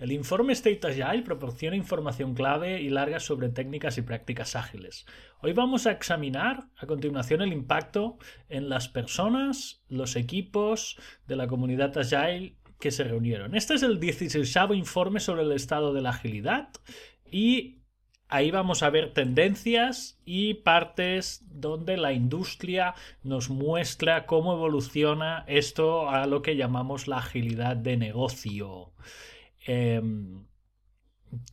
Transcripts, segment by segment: El informe State of Agile proporciona información clave y larga sobre técnicas y prácticas ágiles. Hoy vamos a examinar a continuación el impacto en las personas, los equipos de la comunidad Agile que se reunieron. Este es el 16º informe sobre el estado de la agilidad y ahí vamos a ver tendencias y partes donde la industria nos muestra cómo evoluciona esto a lo que llamamos la agilidad de negocio.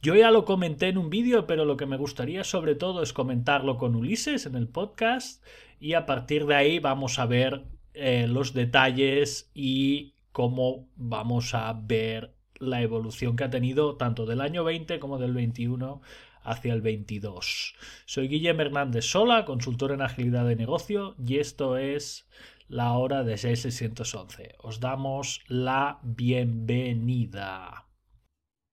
Yo ya lo comenté en un vídeo, pero lo que me gustaría sobre todo es comentarlo con Ulises en el podcast y a partir de ahí vamos a ver los detalles y cómo vamos a ver la evolución que ha tenido tanto del año 20 como del 21 hacia el 22. Soy Guillem Hernández Sola, consultor en agilidad de negocio, y esto es La Hora de 611. Os damos la bienvenida.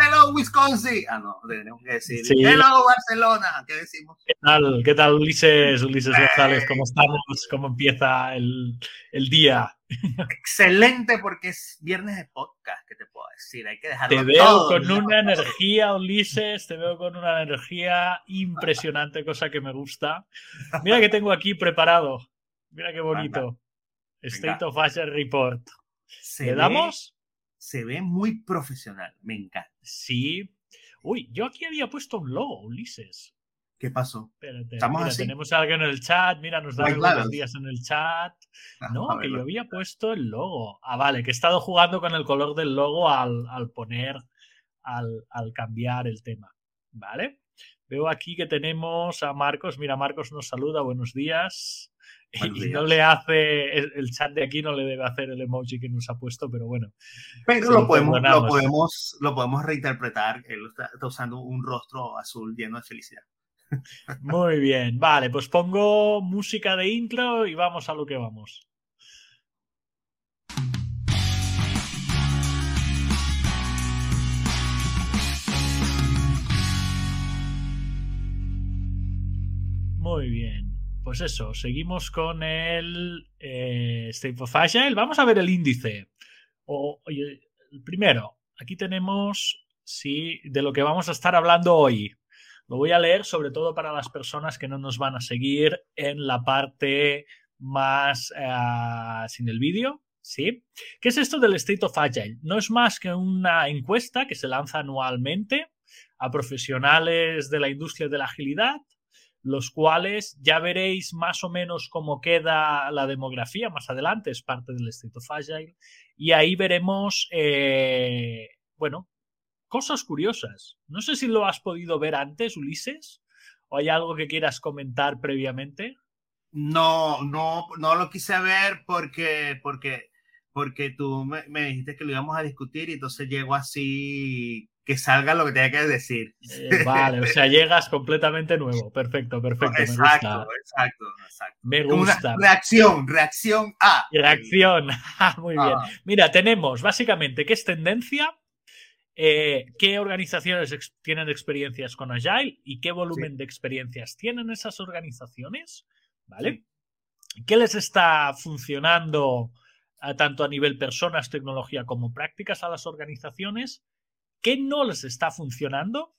Hello Wisconsin. Ah, no, tenemos que decir sí. Hello Barcelona. ¿Qué decimos? ¿Qué tal Ulises González? ¿Cómo estamos? ¿Cómo empieza el día? Excelente, porque es viernes de podcast, ¿qué te puedo decir? Hay que dejarlo todo. Te veo todo, con una energía, Ulises, te veo con una energía impresionante, cosa que me gusta. Mira que tengo aquí preparado. Mira qué bonito. Venga. State of Agile Report. ¿Le damos? Se ve muy profesional, me encanta. Sí. Uy, yo aquí había puesto un logo, Ulises. ¿Qué pasó? Espérate, ¿estamos mira, así? Tenemos algo en el chat, mira, nos da algo buenos días en el chat. Ajá, no, que yo había puesto el logo. Ah, vale, que he estado jugando con el color del logo al cambiar el tema, ¿vale? Veo aquí que tenemos a Marcos. Mira, Marcos nos saluda, buenos días. Buenos días. Y no le hace, el chat de aquí no le debe hacer el emoji que nos ha puesto, pero bueno. Pero lo podemos reinterpretar, él está usando un rostro azul lleno de felicidad. Muy bien, vale, pues pongo música de intro y vamos a lo que vamos. Muy bien, pues eso, seguimos con el State of Agile. Vamos a ver el índice. Primero, aquí tenemos de lo que vamos a estar hablando hoy. Lo voy a leer sobre todo para las personas que no nos van a seguir en la parte más sin el vídeo, ¿sí? ¿Qué es esto del State of Agile? No es más que una encuesta que se lanza anualmente a profesionales de la industria de la agilidad, los cuales ya veréis más o menos cómo queda la demografía más adelante, es parte del State of Agile, y ahí veremos, cosas curiosas. No sé si lo has podido ver antes, Ulises, o hay algo que quieras comentar previamente. No lo quise ver porque tú me dijiste que lo íbamos a discutir y entonces llego así que salga lo que tenga que decir. Vale, o sea, llegas completamente nuevo. Perfecto. Exacto. Me gusta. Una reacción A. Reacción, muy bien. Mira, tenemos básicamente qué es tendencia. ¿Qué organizaciones tienen experiencias con Agile y qué volumen de experiencias tienen esas organizaciones? ¿Vale? Sí. ¿Qué les está funcionando tanto a nivel personas, tecnología como prácticas a las organizaciones? ¿Qué no les está funcionando?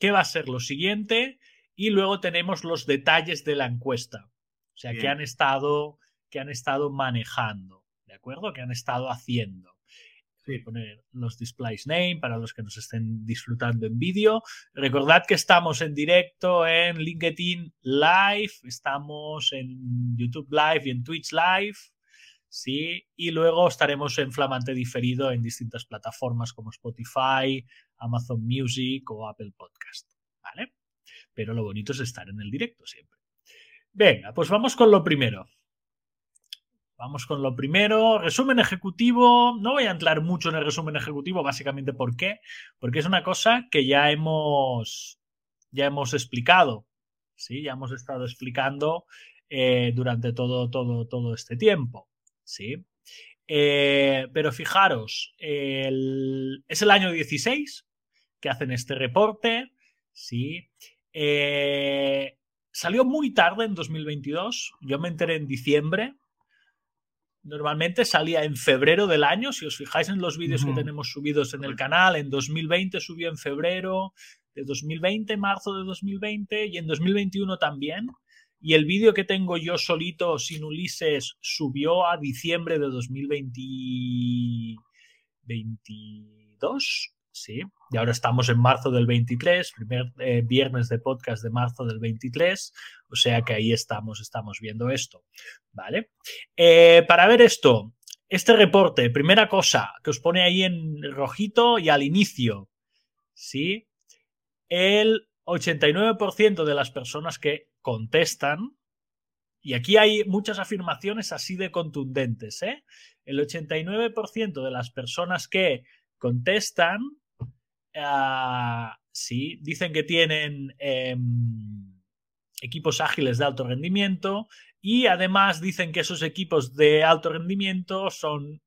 ¿Qué va a ser lo siguiente? Y luego tenemos los detalles de la encuesta. O sea, que han estado manejando, ¿de acuerdo? Que han estado haciendo. Sí, poner los displays name para los que nos estén disfrutando en vídeo. Recordad que estamos en directo en LinkedIn Live, estamos en YouTube Live y en Twitch Live, ¿sí? Y luego estaremos en flamante diferido en distintas plataformas como Spotify, Amazon Music o Apple Podcast, ¿vale? Pero lo bonito es estar en el directo siempre. Venga, pues vamos con lo primero. Resumen ejecutivo. No voy a entrar mucho en el resumen ejecutivo, básicamente ¿por qué? Porque es una cosa que ya hemos explicado, ¿sí? Ya hemos estado explicando durante todo este tiempo, ¿sí? Pero fijaros, es el año 16 que hacen este reporte, Sí. Salió muy tarde en 2022. Yo me enteré en diciembre. Normalmente salía en febrero del año. Si os fijáis en los vídeos que tenemos subidos en el canal, en 2020 subió en febrero de 2020, marzo de 2020 y en 2021 también. Y el vídeo que tengo yo solito sin Ulises subió a diciembre de 2022. Sí, y ahora estamos en marzo del 23, primer viernes de podcast de marzo del 23, o sea que ahí estamos viendo esto, ¿vale? Para ver esto, este reporte, primera cosa que os pone ahí en rojito y al inicio, ¿sí? El 89% de las personas que contestan, y aquí hay muchas afirmaciones así de contundentes, ¿eh? El 89% de las personas que contestan, sí, dicen que tienen equipos ágiles de alto rendimiento y además dicen que esos equipos de alto rendimiento son,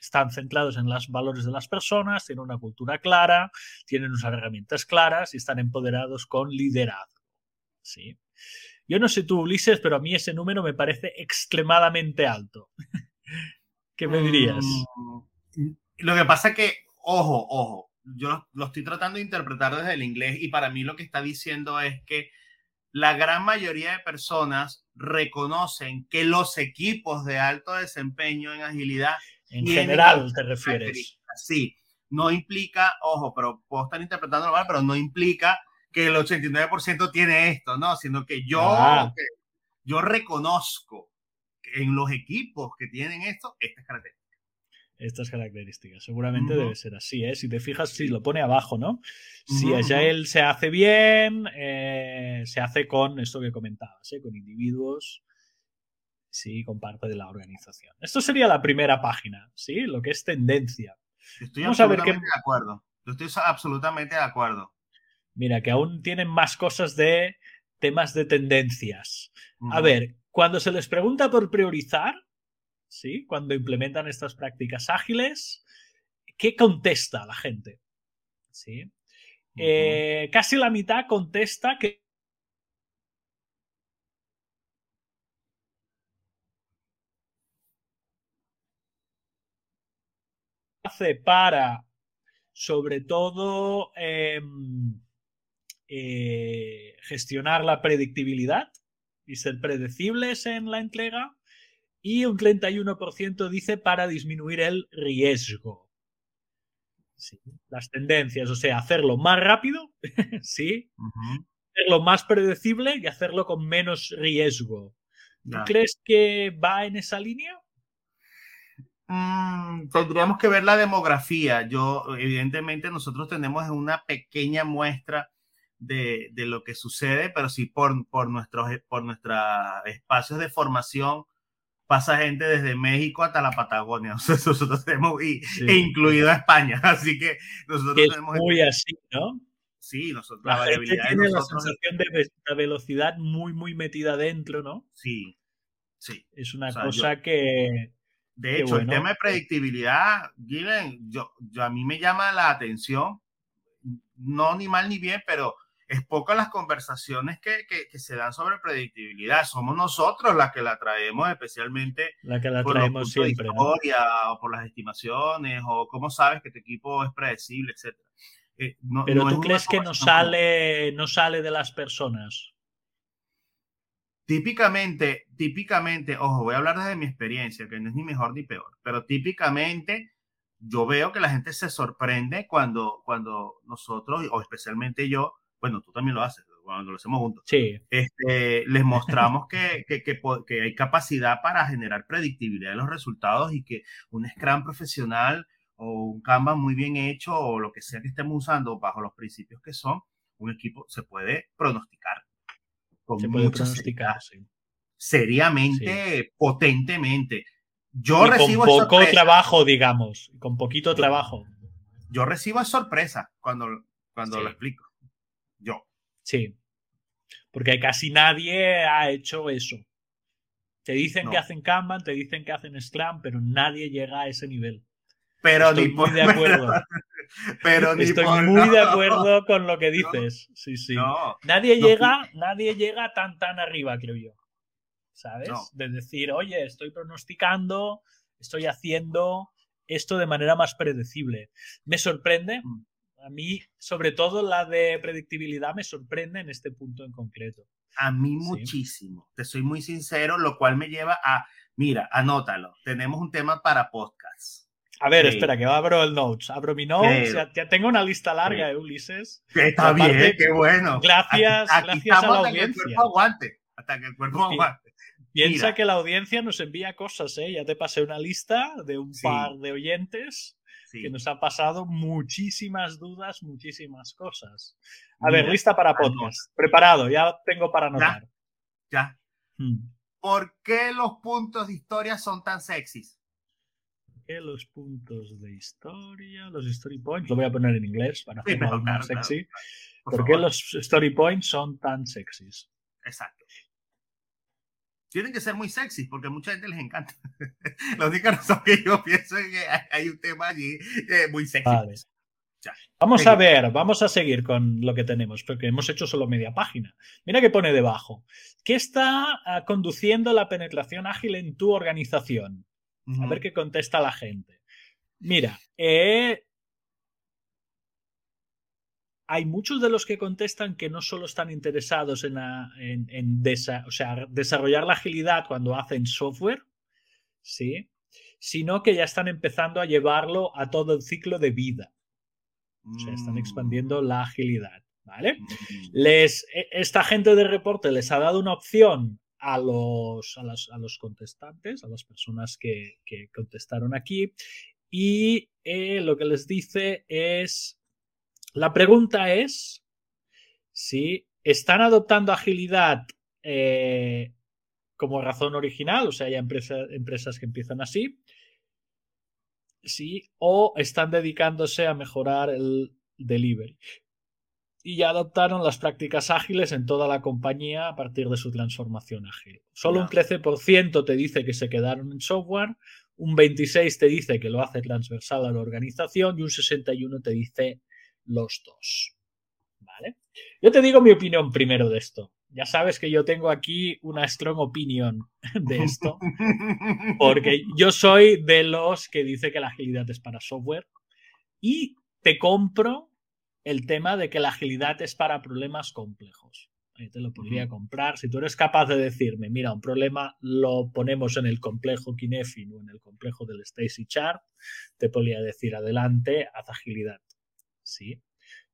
están centrados en los valores de las personas, tienen una cultura clara, tienen unas herramientas claras y están empoderados con liderazgo. Sí. Yo no sé tú, Ulises, pero a mí ese número me parece extremadamente alto. ¿Qué me dirías? Lo que pasa es que ojo, yo lo estoy tratando de interpretar desde el inglés y para mí lo que está diciendo es que la gran mayoría de personas reconocen que los equipos de alto desempeño en agilidad... En general te refieres. Sí, no implica, ojo, pero puedo estar interpretándolo mal, pero no implica que el 89% tiene esto, ¿no? Sino que yo reconozco que en los equipos que tienen esto, estas características. Seguramente debe ser así, ¿eh? Si te fijas, si lo pone abajo, ¿no? Si Agile se hace bien, se hace con esto que comentabas, con individuos, sí, con parte de la organización. Esto sería la primera página, ¿sí? Lo que es tendencia. Estoy absolutamente de acuerdo. Mira, que aún tienen más cosas de temas de tendencias. A ver, cuando se les pregunta por priorizar, ¿sí? Cuando implementan estas prácticas ágiles, ¿qué contesta la gente? ¿Sí? Casi la mitad contesta que hace para, sobre todo, gestionar la predictibilidad y ser predecibles en la entrega. Y un 31% dice para disminuir el riesgo. Sí, las tendencias, o sea, hacerlo más rápido, sí, hacerlo más predecible y hacerlo con menos riesgo. ¿Tú crees que va en esa línea? Tendríamos que ver la demografía. Evidentemente, nosotros tenemos una pequeña muestra de lo que sucede, pero sí por nuestros espacios de formación pasa gente desde México hasta la Patagonia. Nosotros tenemos, incluido a España. Así que nosotros tenemos... Es muy así, ¿no? Sí, nosotros... La gente tiene la sensación de la velocidad muy, muy metida dentro, ¿no? Sí, sí. Es una cosa que... De hecho, el tema de predictibilidad, Guillem, a mí me llama la atención, no ni mal ni bien, pero... Es pocas las conversaciones que se dan sobre predictibilidad. Somos nosotros las que la traemos, especialmente por los puntos de historia, ¿no? O por las estimaciones, o cómo sabes que tu equipo es predecible, etc. Pero ¿tú crees que no sale de las personas? Típicamente, ojo, voy a hablar desde mi experiencia, que no es ni mejor ni peor, pero típicamente yo veo que la gente se sorprende cuando nosotros, o especialmente yo, bueno, tú también lo haces, cuando lo hacemos juntos. Sí. Les mostramos que hay capacidad para generar predictibilidad de los resultados y que un Scrum profesional o un Kanban muy bien hecho o lo que sea que estemos usando bajo los principios que son, un equipo se puede pronosticar. Seriamente, potentemente. Yo recibo con poco trabajo, digamos, con poquito trabajo. Yo recibo sorpresas cuando lo explico. Sí, porque casi nadie ha hecho eso. Te dicen que hacen Kanban, te dicen que hacen Scrum, pero nadie llega a ese nivel. Pero estoy ni por, muy de acuerdo. Pero ni estoy por, muy no. de acuerdo con lo que dices. No, sí, sí. No, nadie llega tan arriba, creo yo. ¿Sabes? No. De decir, oye, estoy pronosticando, estoy haciendo esto de manera más predecible. Me sorprende. A mí, sobre todo la de predictibilidad, me sorprende en este punto en concreto. A mí muchísimo. Sí. Te soy muy sincero, lo cual me lleva a... Mira, anótalo. Tenemos un tema para podcast. A ver, espera, que abro el notes. Abro mi notes. O sea, ya tengo una lista larga, Ulises. Está aparte, bien, qué bueno. Gracias, gracias a la audiencia. Hasta que el cuerpo aguante. Piensa que la audiencia nos envía cosas, ¿eh? Ya te pasé una lista de un par de oyentes que nos han pasado muchísimas dudas, muchísimas cosas. A ver, lista para podcast. Preparado, ya tengo para anotar. Ya. ¿Por qué los puntos de historia son tan sexys? ¿Por qué los puntos de historia, los story points? Lo voy a poner en inglés para hacerlo más sexy. Claro. ¿Por qué los story points son tan sexys? Exacto. Tienen que ser muy sexys porque a mucha gente les encanta. La única razón que yo pienso es que hay un tema allí muy sexy. Vale. Vamos a seguir con lo que tenemos, porque hemos hecho solo media página. Mira qué pone debajo. ¿Qué está conduciendo la penetración ágil en tu organización? A ver qué contesta la gente. Mira, hay muchos de los que contestan que no solo están interesados en desarrollar la agilidad cuando hacen software, ¿sí?, sino que ya están empezando a llevarlo a todo el ciclo de vida. O sea, están expandiendo la agilidad, ¿vale? Esta gente de reporte les ha dado una opción a los contestantes, a las personas que contestaron aquí, y lo que les dice es, la pregunta es si están adoptando agilidad como razón original, o sea, hay empresas que empiezan así, sí, o están dedicándose a mejorar el delivery. Y ya adoptaron las prácticas ágiles en toda la compañía a partir de su transformación ágil. Solo un 13% te dice que se quedaron en software, un 26% te dice que lo hace transversal a la organización y un 61% te dice los dos. ¿Vale? Yo te digo mi opinión primero de esto. Ya sabes que yo tengo aquí una strong opinion de esto, porque yo soy de los que dice que la agilidad es para software y te compro el tema de que la agilidad es para problemas complejos. Ahí te lo podría comprar. Si tú eres capaz de decirme, mira, un problema lo ponemos en el complejo Cynefin o en el complejo del Stacy Chart, te podría decir, adelante, haz agilidad. Sí.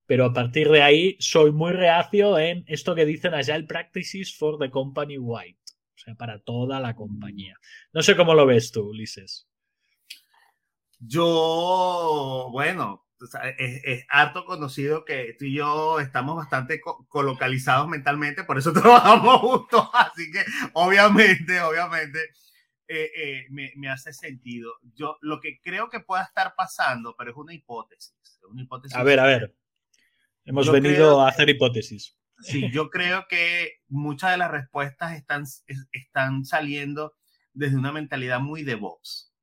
Pero a partir de ahí soy muy reacio en esto que dicen Agile Practices for the Company Wide. O sea, para toda la compañía. No sé cómo lo ves tú, Ulises. Yo, bueno, es harto conocido que tú y yo estamos bastante colocalizados mentalmente, por eso trabajamos juntos. Así que, obviamente, me hace sentido. Yo lo que creo que pueda estar pasando, pero es una hipótesis. A ver. Hemos venido a hacer hipótesis. Sí, yo creo que muchas de las respuestas están saliendo desde una mentalidad muy DevOps.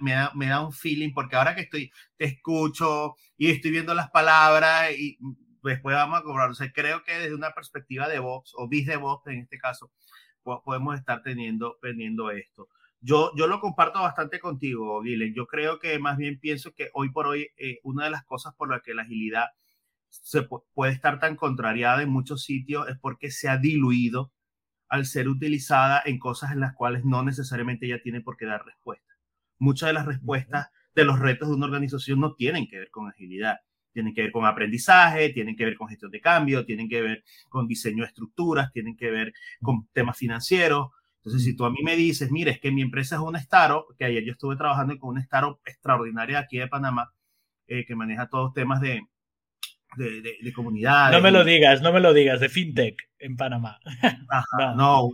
Me da un feeling, porque ahora que te escucho y estoy viendo las palabras y después vamos a cobrar. O sea, creo que desde una perspectiva DevOps o Biz DevOps en este caso, podemos estar teniendo esto. Yo lo comparto bastante contigo, Guillem. Yo creo que más bien pienso que hoy por hoy una de las cosas por las que la agilidad se puede estar tan contrariada en muchos sitios es porque se ha diluido al ser utilizada en cosas en las cuales no necesariamente ella tiene por qué dar respuesta. Muchas de las respuestas de los retos de una organización no tienen que ver con agilidad, tienen que ver con aprendizaje, tienen que ver con gestión de cambio, tienen que ver con diseño de estructuras, tienen que ver con temas financieros. Entonces, si tú a mí me dices, mire, es que mi empresa es una startup, que ayer yo estuve trabajando con una startup extraordinaria aquí de Panamá, que maneja todos los temas de comunidades. No me lo digas, de fintech en Panamá. Ajá, no,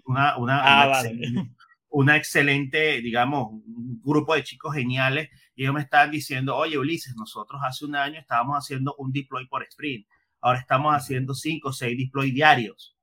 una excelente, digamos, un grupo de chicos geniales, y ellos me estaban diciendo, oye, Ulises, nosotros hace un año estábamos haciendo un deploy por sprint, ahora estamos haciendo 5 o 6 deploy diarios.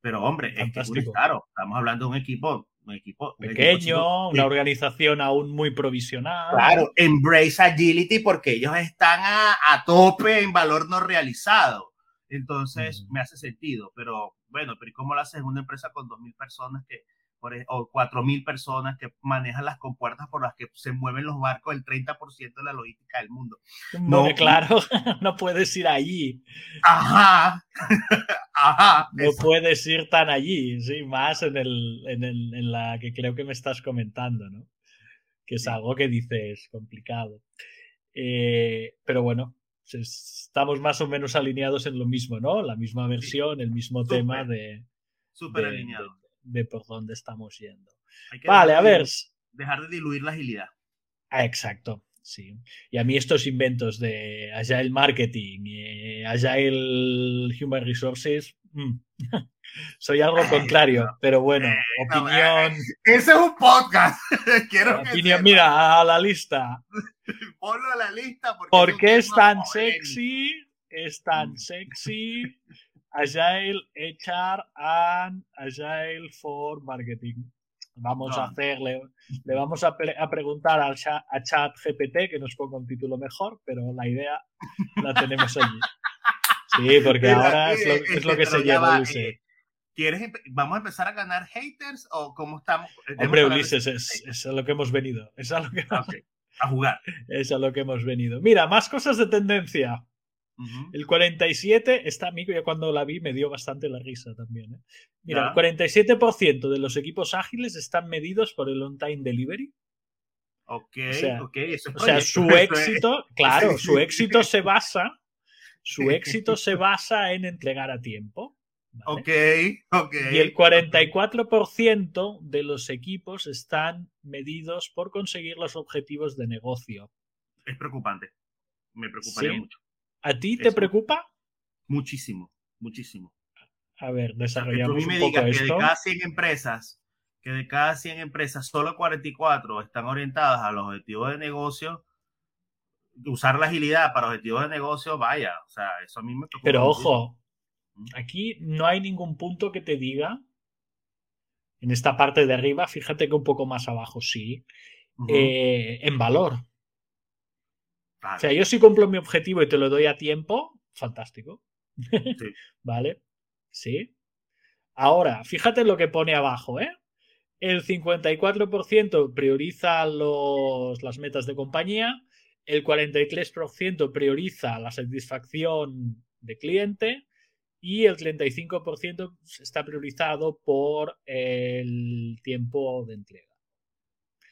Pero hombre, es que es un startup, estamos hablando de un equipo un equipo pequeño, una organización aún muy provisional. Claro, embrace agility porque ellos están a tope en valor no realizado. Entonces, me hace sentido, pero bueno, pero ¿cómo la segunda empresa con 2.000 personas que, o 4.000 personas que manejan las compuertas por las que se mueven los barcos el 30% de la logística del mundo? No, claro, no puedes ir allí. Ajá, ajá. No puedes ir tan allí, sí, más en la que creo que me estás comentando, ¿no? Que es algo que dices complicado. Pero bueno, estamos más o menos alineados en lo mismo, ¿no? La misma versión, el mismo tema de... Súper alineados. De por dónde estamos yendo. Vale, a ver. Dejar de diluir la agilidad. Ah, exacto, sí. Y a mí estos inventos de Agile Marketing, Agile Human Resources, soy algo contrario, pero bueno, opinión... ese es un podcast. Quiero opinión, que mira, a la lista. Ponlo a la lista. ¿Por qué es tan sexy? Es tan sexy... Agile HR and Agile for Marketing. Vamos a hacerle, le vamos a preguntar a ChatGPT que nos ponga un título mejor, pero la idea la tenemos allí. Sí, porque pero ahora es lo que se lleva, Ulises. ¿Vamos a empezar a ganar haters o cómo estamos? Hombre, Ulises, es a lo que hemos venido. Es a lo que a jugar. Es a lo que hemos venido. Mira, más cosas de tendencia. El 47, esta amigo ya cuando la vi me dio bastante la risa también, ¿eh? Mira, el 47% de los equipos ágiles están medidos por el on-time delivery. O sea, su éxito, claro, su éxito se basa en entregar a tiempo, ¿vale? Y el 44% de los equipos están medidos por conseguir los objetivos de negocio. Es preocupante. Me preocuparía mucho. ¿A ti te preocupa? Muchísimo, muchísimo. A ver, desarrollamos un poco esto. Que tú me digas que de cada 100 empresas, solo 44 están orientadas a los objetivos de negocio, usar la agilidad para objetivos de negocio, vaya, o sea, eso a mí me preocupa. Pero ojo, aquí no hay ningún punto que te diga, en esta parte de arriba, fíjate que un poco más abajo sí, en valor. Vale. O sea, yo si cumplo mi objetivo y te lo doy a tiempo, fantástico. Sí. ¿Vale? Sí. Ahora, fíjate lo que pone abajo, ¿eh? El 54% prioriza las metas de compañía, el 43% prioriza la satisfacción de cliente y el 35% está priorizado por el tiempo de empleo.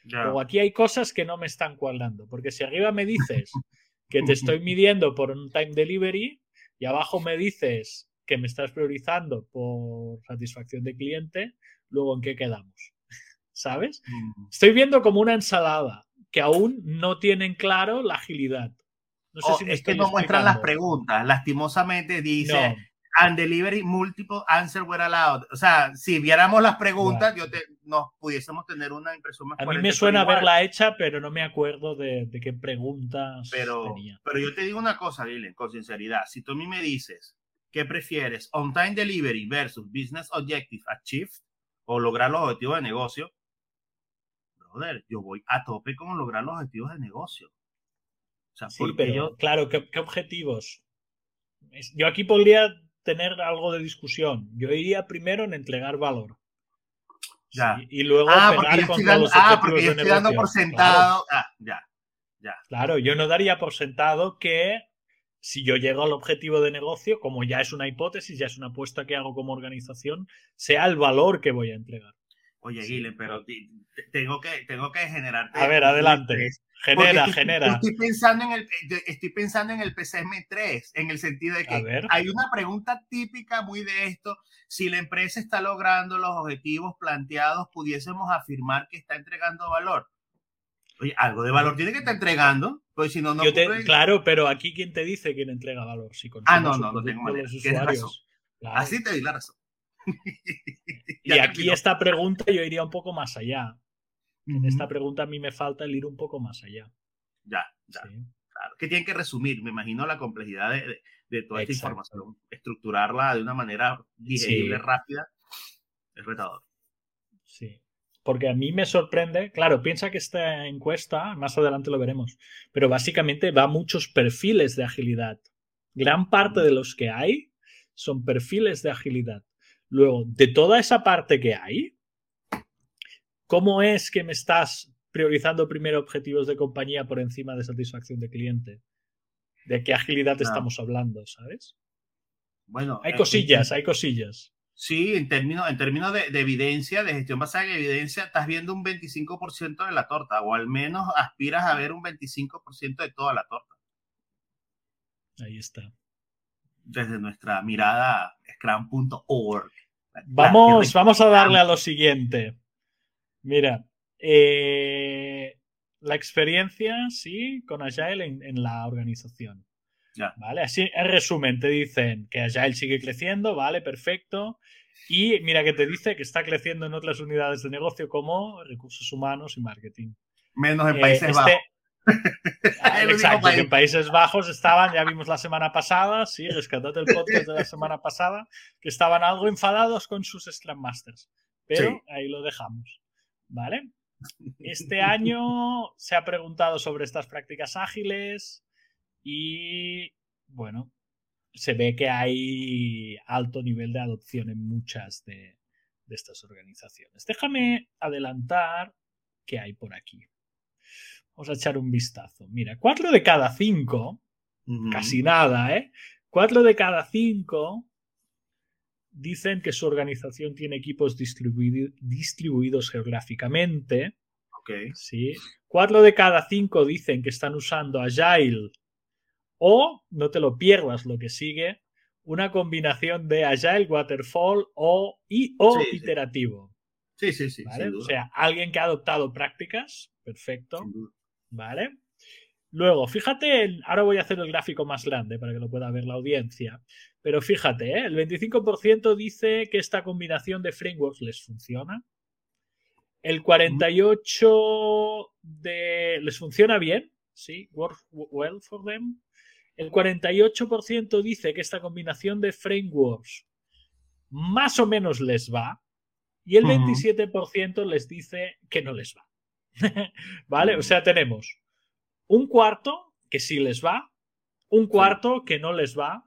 Luego aquí hay cosas que no me están cuadrando, porque si arriba me dices que te estoy midiendo por un time delivery y abajo me dices que me estás priorizando por satisfacción de cliente, luego ¿en qué quedamos? ¿Sabes? Estoy viendo como una ensalada que aún no tienen claro la agilidad. No sé si me es que no explicando. Muestran las preguntas, lastimosamente dice... No. And delivery multiple answer were allowed. O sea, si viéramos las preguntas, nos pudiésemos tener una impresión más. A mí me suena haberla hecha, pero no me acuerdo de qué preguntas tenía. Pero yo te digo una cosa, Dylan, con sinceridad. Si tú a mí me dices qué prefieres, on-time delivery versus business objective achieved, o lograr los objetivos de negocio, brother, yo voy a tope con lograr los objetivos de negocio. O sea, sí, pero claro, ¿qué objetivos? Yo aquí podría... tener algo de discusión. Yo iría primero en entregar valor. Ya. Y luego pegar con todos los objetivos de negocio. Porque yo estoy dando por sentado. Claro. Ya. Claro, yo no daría por sentado que si yo llego al objetivo de negocio, como ya es una hipótesis, ya es una apuesta que hago como organización, sea el valor que voy a entregar. Oye, Guile, pero tengo que generarte... A ver, adelante. Genera. Estoy pensando en el PCM3, en el sentido de que hay una pregunta típica muy de esto. Si la empresa está logrando los objetivos planteados, pudiésemos afirmar que está entregando valor. Oye, algo de valor tiene que estar entregando. Pues si no claro, pero aquí ¿quién te dice quién entrega valor? Si no tengo manera. Tienes razón. Claro. Así te doy la razón. Y aquí esta pregunta yo iría un poco más allá. En esta pregunta a mí me falta el ir un poco más allá. Ya. Sí. Claro, que tienen que resumir, me imagino, la complejidad de toda esta información. Estructurarla de una manera digerible, rápida, es retador. Sí. Porque a mí me sorprende, claro, piensa que esta encuesta, más adelante lo veremos, pero básicamente va a muchos perfiles de agilidad. Gran parte de los que hay son perfiles de agilidad. Luego, de toda esa parte que hay, ¿cómo es que me estás priorizando primero objetivos de compañía por encima de satisfacción de cliente? ¿De qué agilidad estamos hablando, sabes? Bueno, hay cosillas, hay cosillas. Sí, en términos de evidencia, de gestión basada en evidencia, estás viendo un 25% de la torta, o al menos aspiras a ver un 25% de toda la torta. Ahí está. Desde nuestra mirada, Scrum.org. Vamos a darle a lo siguiente. Mira, la experiencia, sí, con Agile en la organización. Ya. Vale, así en resumen te dicen que Agile sigue creciendo, vale, perfecto, y mira que te dice que está creciendo en otras unidades de negocio como recursos humanos y marketing. Menos en Países Bajos. Exacto, país. Que en Países Bajos estaban, ya vimos la semana pasada, sí, rescatate el podcast de la semana pasada, que estaban algo enfadados con sus Scrum Masters, pero sí. Ahí lo dejamos, ¿vale? Este año se ha preguntado sobre estas prácticas ágiles. Y, bueno, se ve que hay alto nivel de adopción en muchas de estas organizaciones. Déjame adelantar qué hay por aquí. Vamos a echar un vistazo. Mira, 4 de cada 5, casi nada, 4 de cada 5 dicen que su organización tiene equipos distribuidos geográficamente. Ok. Sí. 4 de cada 5 dicen que están usando Agile. O, no te lo pierdas lo que sigue, una combinación de Agile, Waterfall o iterativo. Sí, sí, sí. ¿Vale? O sea, alguien que ha adoptado prácticas. Perfecto. ¿Vale? Luego, fíjate, ahora voy a hacer el gráfico más grande para que lo pueda ver la audiencia. Pero fíjate, el 25% dice que esta combinación de frameworks les funciona. El 48% les funciona bien. Sí, works well for them. El 48% dice que esta combinación de frameworks más o menos les va y el 27% les dice que no les va. ¿Vale? O sea, tenemos un cuarto que sí les va, un cuarto que no les va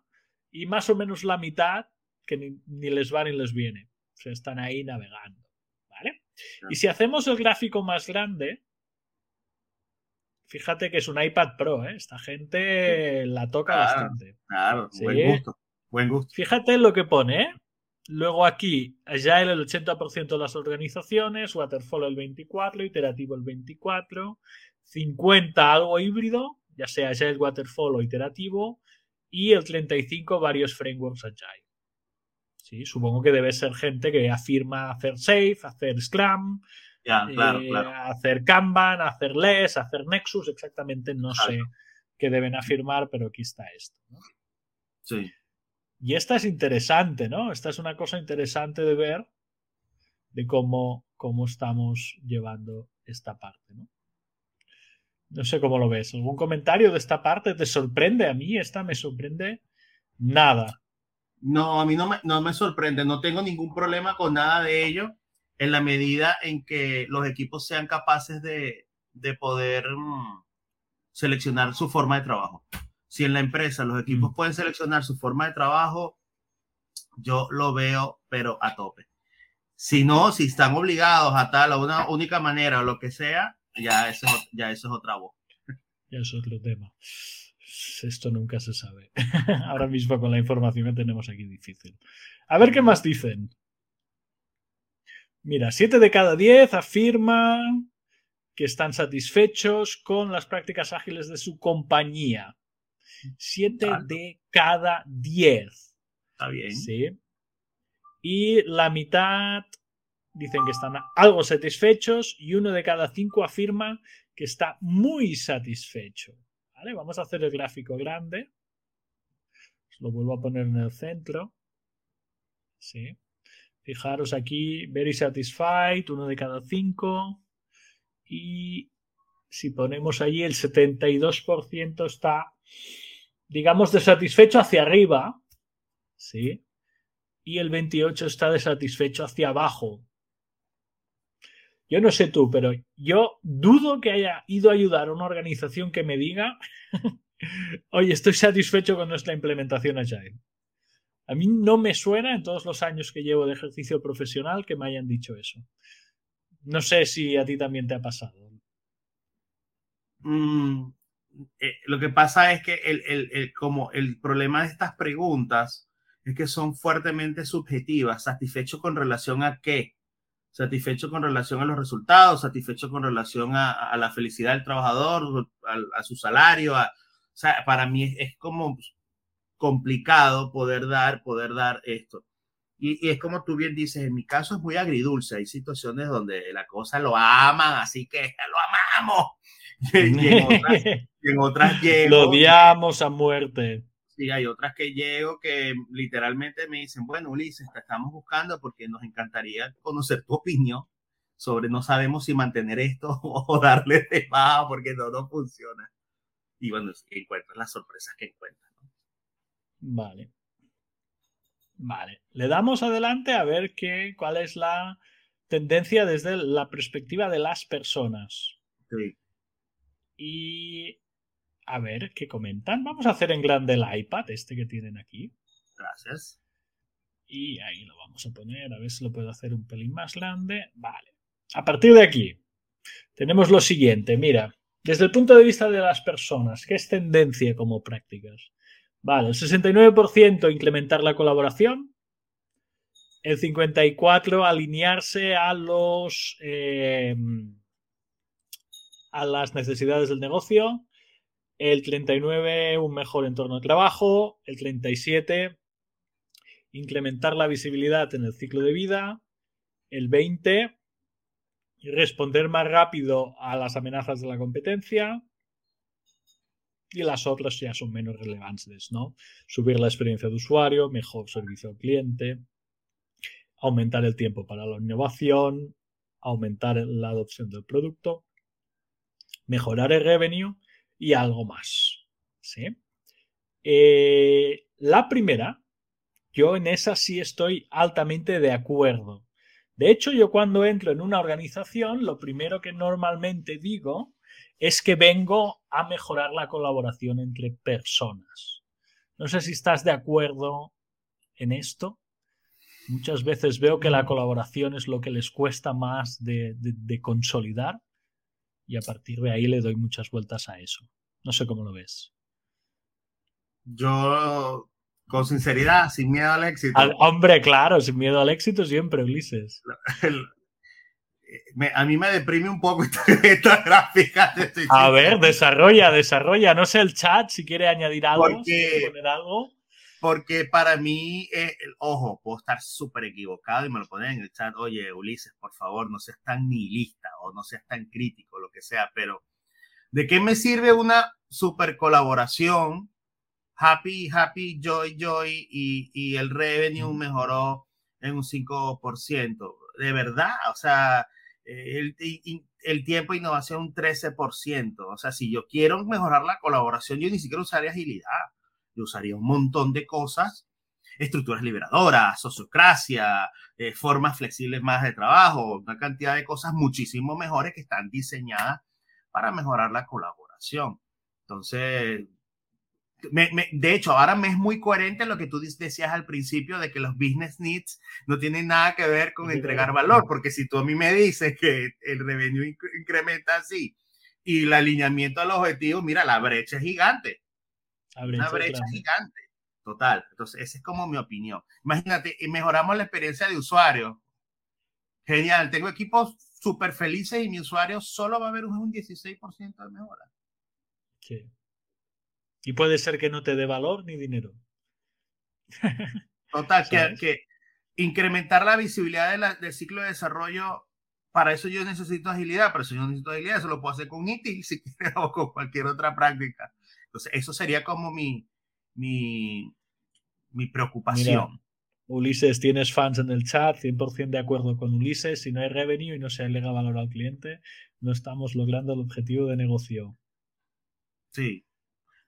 y más o menos la mitad que ni les va ni les viene. O sea, están ahí navegando. ¿Vale? Y si hacemos el gráfico más grande... Fíjate que es un iPad Pro, ¿eh? Esta gente la toca bastante. Claro, sí. Buen gusto. Fíjate lo que pone, ¿eh? Luego aquí, Agile el 80% de las organizaciones, Waterfall el 24%, Iterativo el 24%, 50% algo híbrido, ya sea Agile, Waterfall o Iterativo, y el 35% varios frameworks Agile. Sí, supongo que debe ser gente que afirma hacer SAFe, hacer Scrum... Ya, claro. Hacer Kanban, hacer Less, hacer Nexus, exactamente no sé qué deben afirmar, pero aquí está esto, ¿no? Sí. Y esta es interesante, ¿no? Esta es una cosa interesante de ver de cómo estamos llevando esta parte, ¿no? No sé cómo lo ves. ¿Algún comentario de esta parte? ¿Te sorprende? A mí esta me sorprende nada. No, a mí no me sorprende. No tengo ningún problema con nada de ello. En la medida en que los equipos sean capaces de poder seleccionar su forma de trabajo. Si en la empresa los equipos pueden seleccionar su forma de trabajo, yo lo veo, pero a tope. Si no, si están obligados a tal o una única manera o lo que sea, ya eso es otra voz. Ya es otro tema. Esto nunca se sabe. Ahora mismo con la información que tenemos aquí difícil. A ver qué más dicen. Mira, 7 de cada 10 afirma que están satisfechos con las prácticas ágiles de su compañía. 7 de cada 10. Está bien. Sí. Y la mitad dicen que están algo satisfechos y 1 de cada 5 afirma que está muy satisfecho. ¿Vale? Vamos a hacer el gráfico grande. Lo vuelvo a poner en el centro. Sí. Fijaros aquí, very satisfied, 1 de cada 5. Y si ponemos allí el 72% está, digamos, desatisfecho hacia arriba, ¿sí? Y el 28% está desatisfecho hacia abajo. Yo no sé tú, pero yo dudo que haya ido a ayudar a una organización que me diga oye, estoy satisfecho con nuestra implementación Agile. A mí no me suena en todos los años que llevo de ejercicio profesional que me hayan dicho eso. No sé si a ti también te ha pasado. Lo que pasa es que como el problema de estas preguntas es que son fuertemente subjetivas. ¿Satisfecho con relación a qué? ¿Satisfecho con relación a los resultados? ¿Satisfecho con relación a la felicidad del trabajador? ¿A su salario? O sea, para mí es como complicado poder dar esto. Y es como tú bien dices, en mi caso es muy agridulce. Hay situaciones donde la cosa lo aman, así que lo amamos. Y en otras llego. Lo odiamos a muerte. Sí, hay otras que llego que literalmente me dicen, bueno, Ulises, te estamos buscando porque nos encantaría conocer tu opinión sobre no sabemos si mantener esto o darle de baja porque no funciona. Y bueno, encuentras las sorpresas que encuentras, ¿no? Vale. Vale, le damos adelante a ver cuál es la tendencia desde la perspectiva de las personas. Sí. Y a ver qué comentan. Vamos a hacer en grande el iPad este que tienen aquí. Gracias. Y ahí lo vamos a poner, a ver si lo puedo hacer un pelín más grande. Vale, a partir de aquí tenemos lo siguiente. Mira, desde el punto de vista de las personas, ¿qué es tendencia como prácticas? Vale, el 69% incrementar la colaboración, el 54% alinearse a las necesidades del negocio, el 39% un mejor entorno de trabajo, el 37% incrementar la visibilidad en el ciclo de vida, el 20% responder más rápido a las amenazas de la competencia. Y las otras ya son menos relevantes, ¿no? Subir la experiencia de usuario, mejor servicio al cliente, aumentar el tiempo para la innovación, aumentar la adopción del producto, mejorar el revenue y algo más, ¿sí? La primera, yo en esa sí estoy altamente de acuerdo. De hecho, yo cuando entro en una organización, lo primero que normalmente digo es que vengo a mejorar la colaboración entre personas. No sé si estás de acuerdo en esto. Muchas veces veo que la colaboración es lo que les cuesta más de consolidar y a partir de ahí le doy muchas vueltas a eso. No sé cómo lo ves. Yo, con sinceridad, sin miedo al éxito. Hombre, claro, sin miedo al éxito siempre, Ulises. A mí me deprime un poco esta gráfica. A ver, desarrolla. No sé el chat si quiere añadir algo. Porque para mí, ojo, puedo estar súper equivocado y me lo ponen en el chat. Oye, Ulises, por favor, no seas tan nihilista o no seas tan crítico, lo que sea. Pero, ¿de qué me sirve una super colaboración? Happy, joy. Y el revenue mejoró en un 5%. De verdad, o sea, el tiempo de innovación un 13%. O sea, si yo quiero mejorar la colaboración, yo ni siquiera usaría agilidad. Yo usaría un montón de cosas, estructuras liberadoras, sociocracia, formas flexibles más de trabajo, una cantidad de cosas muchísimo mejores que están diseñadas para mejorar la colaboración. Entonces, de hecho, ahora me es muy coherente lo que tú decías al principio de que los business needs no tienen nada que ver con entregar valor, porque si tú a mí me dices que el revenue incrementa así y el alineamiento al objetivo, mira, la brecha es gigante. Una brecha gigante. Total. Entonces, esa es como mi opinión. Imagínate, mejoramos la experiencia de usuario. Genial. Tengo equipos súper felices y mi usuario solo va a ver un 16% de mejora. Sí. Y puede ser que no te dé valor ni dinero. Total, que incrementar la visibilidad del ciclo de desarrollo, para eso yo necesito agilidad, eso lo puedo hacer con ITIL si quieres o con cualquier otra práctica. Entonces, eso sería como mi preocupación. Mira, Ulises, tienes fans en el chat, 100% de acuerdo con Ulises, si no hay revenue y no se agrega valor al cliente, no estamos logrando el objetivo de negocio. Sí.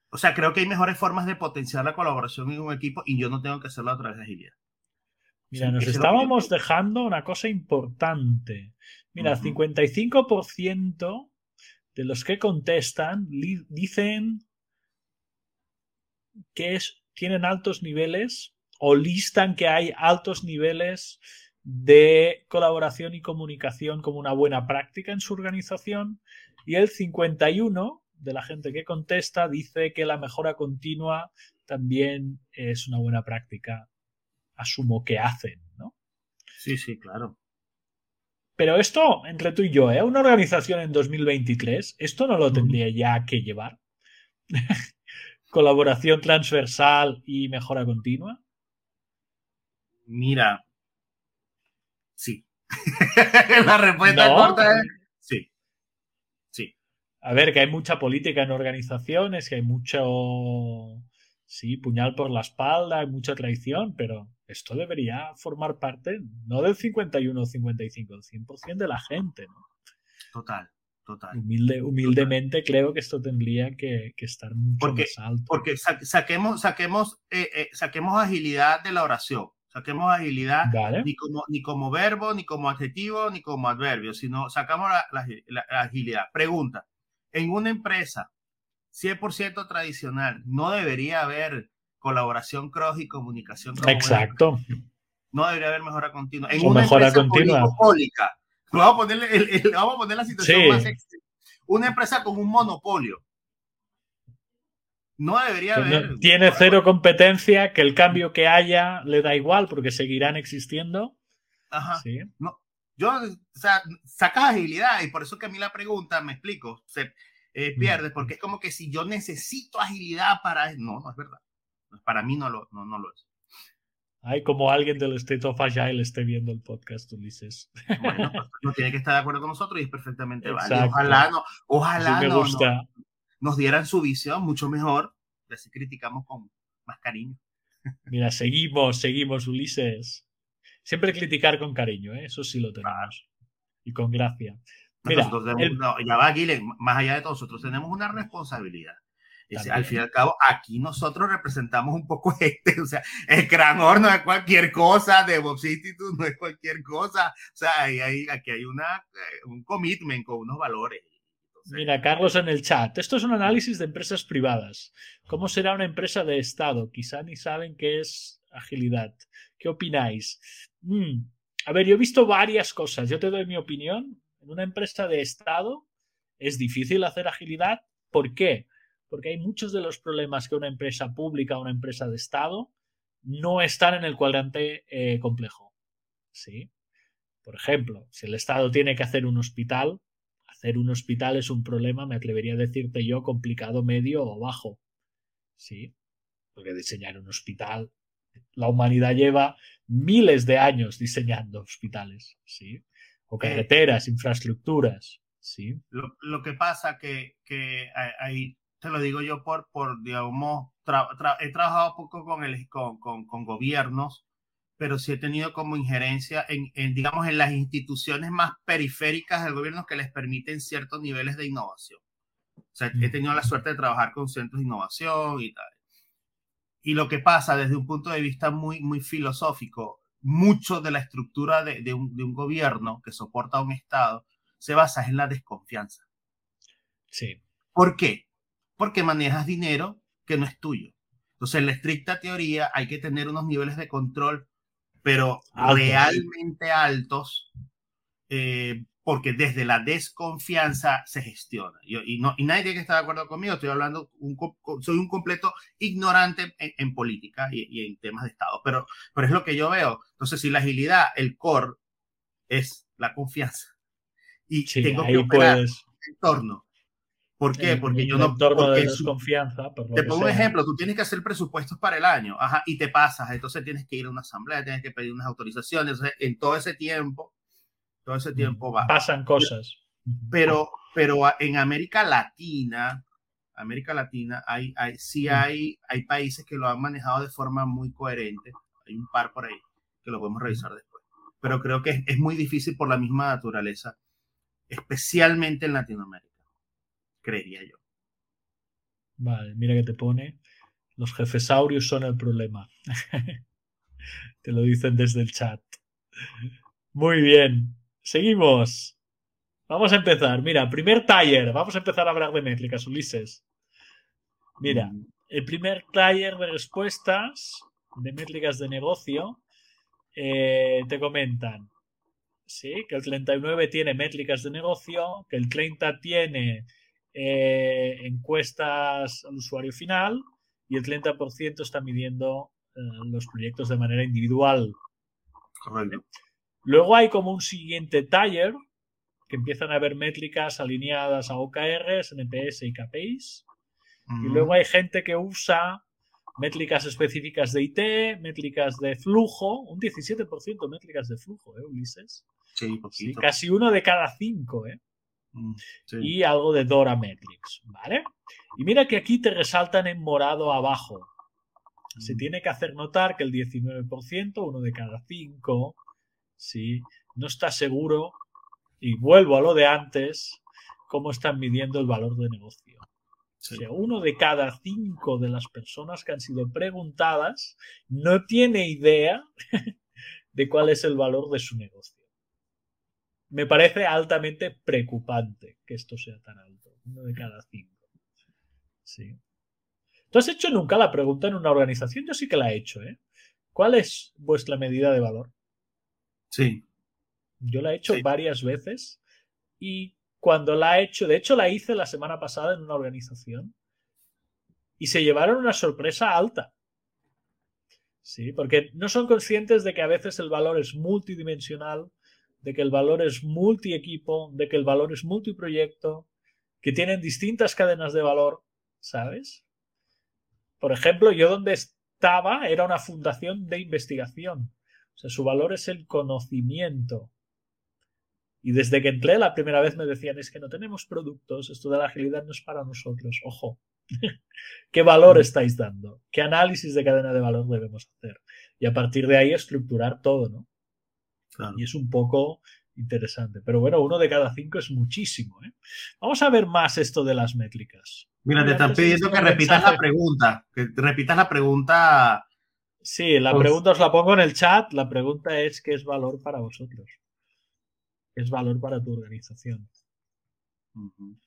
O sea, creo que hay mejores formas de potenciar la colaboración en un equipo y yo no tengo que hacerlo a través de agilidad. Mira, nos estábamos dejando una cosa importante. Mira, 55% de los que contestan dicen que tienen altos niveles o listan que hay altos niveles de colaboración y comunicación como una buena práctica en su organización. Y el 51% de la gente que contesta dice que la mejora continua también es una buena práctica. Asumo que hacen, ¿no? Sí, sí, claro. Pero esto, entre tú y yo, ¿eh? Una organización en 2023, esto no lo tendría ya que llevar. ¿Colaboración transversal y mejora continua? Mira, sí. La respuesta corta es sí. Sí. A ver, que hay mucha política en organizaciones, que hay mucho... Sí, puñal por la espalda, hay mucha traición, pero esto debería formar parte, no del 51 o 55, del 100% de la gente, ¿no? Total, total. Humildemente creo que esto tendría que estar mucho más alto. Porque saquemos agilidad de la oración. Saquemos agilidad ni como verbo, ni como adjetivo, ni como adverbio, sino sacamos la agilidad. Pregunta, en una empresa 100% tradicional, no debería haber colaboración cross y comunicación. Exacto. No debería haber mejora continua. En una empresa oligopólica, vamos a poner la situación más extrema. Una empresa con un monopolio. No debería haber... Tiene cero competencia, que el cambio que haya le da igual porque seguirán existiendo. Ajá. Sí. No, sacas agilidad y por eso que a mí la pregunta, me explico, pierdes, porque es como que si yo necesito agilidad para... No es verdad. Para mí no lo es. Ay, como alguien del State of Agile esté viendo el podcast, Ulises. Bueno, pues no tiene que estar de acuerdo con nosotros y es perfectamente válido. Ojalá nos dieran su visión mucho mejor. Así criticamos con más cariño. Mira, seguimos, Ulises. Siempre criticar con cariño, ¿eh? Eso sí lo tenemos. Y con gracia. Mira, ya va, Guillem, más allá de todo, nosotros tenemos una responsabilidad. Al fin y al cabo, aquí nosotros representamos un poco o sea, el Scrum.org no es cualquier cosa, DevOps Institute no es cualquier cosa, o sea, aquí hay un commitment con unos valores. Entonces, mira, Carlos en el chat, esto es un análisis de empresas privadas. ¿Cómo será una empresa de Estado? Quizá ni saben qué es agilidad. ¿Qué opináis? A ver, yo he visto varias cosas, yo te doy mi opinión. En una empresa de Estado es difícil hacer agilidad. ¿Por qué? Porque hay muchos de los problemas que una empresa pública o una empresa de Estado no están en el cuadrante complejo. ¿Sí? Por ejemplo, si el Estado tiene que hacer un hospital es un problema, me atrevería a decirte yo, complicado, medio o bajo. ¿Sí? Porque diseñar un hospital, la humanidad lleva miles de años diseñando hospitales. ¿Sí? O carreteras, infraestructuras, ¿sí? Lo que pasa que ahí te lo digo yo por digamos, he trabajado poco con gobiernos, pero sí he tenido como injerencia digamos, en las instituciones más periféricas del gobierno que les permiten ciertos niveles de innovación. O sea, he tenido la suerte de trabajar con centros de innovación y tal. Y lo que pasa desde un punto de vista muy, muy filosófico, mucho de la estructura de un gobierno que soporta a un Estado se basa en la desconfianza. Sí. ¿Por qué? Porque manejas dinero que no es tuyo. Entonces, en la estricta teoría hay que tener unos niveles de control, pero realmente altos, porque desde la desconfianza se gestiona. Y nadie tiene que estar de acuerdo conmigo. Estoy hablando, soy un completo ignorante en política y en temas de Estado. Pero es lo que yo veo. Entonces, si la agilidad, el core, es la confianza. Y sí, tengo que operar en entorno. ¿Por qué? Porque yo no... entorno de desconfianza. Te pongo un ejemplo. Tú tienes que hacer presupuestos para el año. Ajá, y te pasas. Entonces, tienes que ir a una asamblea, tienes que pedir unas autorizaciones. Entonces, en todo ese tiempo va. Pasan cosas. Pero en América Latina hay países que lo han manejado de forma muy coherente. Hay un par por ahí que lo podemos revisar después. Pero creo que es muy difícil por la misma naturaleza, especialmente en Latinoamérica, creería yo. Vale, mira que te pone. Los jefesaurios son el problema. Te lo dicen desde el chat. Muy bien. Seguimos. Vamos a empezar. Mira, primer taller. Vamos a empezar a hablar de métricas, Ulises. Mira, el primer taller de respuestas de métricas de negocio te comentan, ¿sí?, que el 39 tiene métricas de negocio, que el 30 tiene encuestas al usuario final y el 30% está midiendo los proyectos de manera individual. Correcto. Luego hay como un siguiente taller que empiezan a ver métricas alineadas a OKRs, NPS y KPIs. Mm. Y luego hay gente que usa métricas específicas de IT, métricas de flujo, un 17% métricas de flujo, Ulises. Sí, poquito. Sí, casi uno de cada 5, Sí. Y algo de DORA Metrics, ¿vale? Y mira que aquí te resaltan en morado abajo. Se tiene que hacer notar que el 19%, uno de cada 5, ¿sí?, no está seguro, y vuelvo a lo de antes, cómo están midiendo el valor de negocio. Sí. O sea, uno de cada 5 de las personas que han sido preguntadas no tiene idea de cuál es el valor de su negocio. Me parece altamente preocupante que esto sea tan alto. Uno de cada 5. Sí. ¿Tú has hecho nunca la pregunta en una organización? Yo sí que la he hecho, ¿Cuál es vuestra medida de valor? Sí. Yo la he hecho varias veces y... Cuando la he hecho, de hecho la hice la semana pasada en una organización y se llevaron una sorpresa alta. Sí, porque no son conscientes de que a veces el valor es multidimensional, de que el valor es multiequipo, de que el valor es multiproyecto, que tienen distintas cadenas de valor, ¿sabes? Por ejemplo, yo donde estaba era una fundación de investigación. O sea, su valor es el conocimiento. Y desde que entré la primera vez me decían, es que no tenemos productos, esto de la agilidad no es para nosotros. Ojo, ¿qué valor estáis dando? ¿Qué análisis de cadena de valor debemos hacer? Y a partir de ahí estructurar todo, ¿no? Claro. Y es un poco interesante. Pero bueno, uno de cada 5 es muchísimo, Vamos a ver más esto de las métricas. Mira, te están pidiendo que repitas la pregunta. Que repitas la pregunta. Sí, la pregunta os la pongo en el chat. La pregunta es, ¿qué es valor para vosotros? Es valor para tu organización. Uh-huh.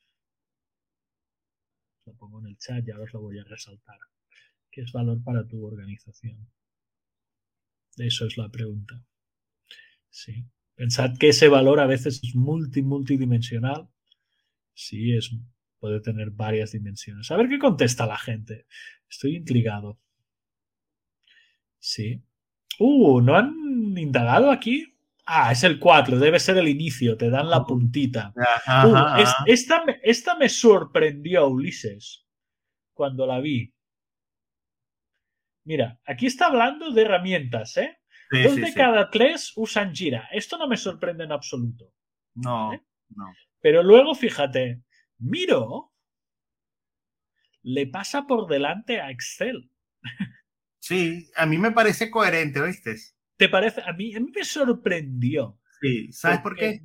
Lo pongo en el chat y ahora os lo voy a resaltar. ¿Qué es valor para tu organización? Eso es la pregunta. Sí. Pensad que ese valor a veces es multidimensional. Sí, puede tener varias dimensiones. A ver qué contesta la gente. Estoy intrigado. Sí. ¿No han indagado aquí? Ah, es el 4, debe ser el inicio, te dan la puntita. Ajá. Esta me sorprendió, Ulises, cuando la vi. Mira, aquí está hablando de herramientas, Sí, 2 de cada 3 usan Jira. Esto no me sorprende en absoluto. No, no. Pero luego, fíjate, Miro le pasa por delante a Excel. Sí, a mí me parece coherente, ¿oíste? ¿Te parece? A mí me sorprendió. Sí, ¿sabes por qué?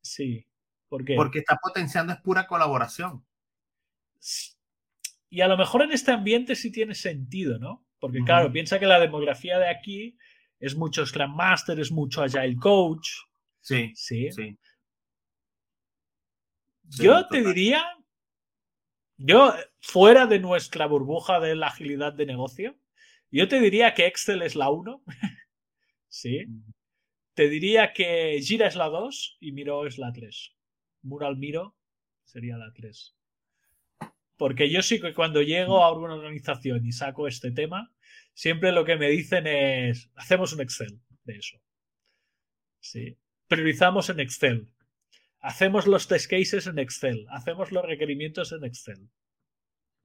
Sí, ¿por qué? Porque está potenciando, es pura colaboración. Y a lo mejor en este ambiente sí tiene sentido, ¿no? Porque claro, piensa que la demografía de aquí es mucho Scrum Master, es mucho Agile Coach. Sí, sí. Sí. Yo fuera de nuestra burbuja de la agilidad de negocio, yo te diría que Excel es la 1. Sí. Te diría que Jira es la 2 y Miro es la 3. Mural Miro sería la 3. Porque yo sí que cuando llego a alguna organización y saco este tema, siempre lo que me dicen es, hacemos un Excel de eso. Sí. Priorizamos en Excel. Hacemos los test cases en Excel. Hacemos los requerimientos en Excel.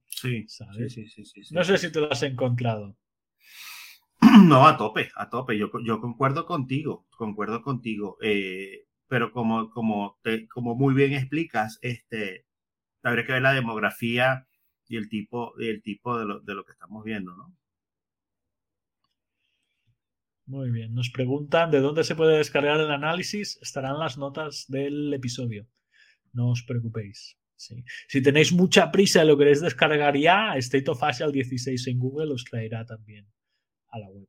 Sí. ¿Sabes? Sí. No sé si te lo has encontrado. No, a tope. Yo concuerdo contigo. Pero como muy bien explicas, habría que ver la demografía y el tipo de lo que estamos viendo, ¿no? Muy bien. Nos preguntan de dónde se puede descargar el análisis. Estarán las notas del episodio. No os preocupéis. Sí. Si tenéis mucha prisa y lo queréis descargar ya, State of Agile 16 en Google os traerá también a la web.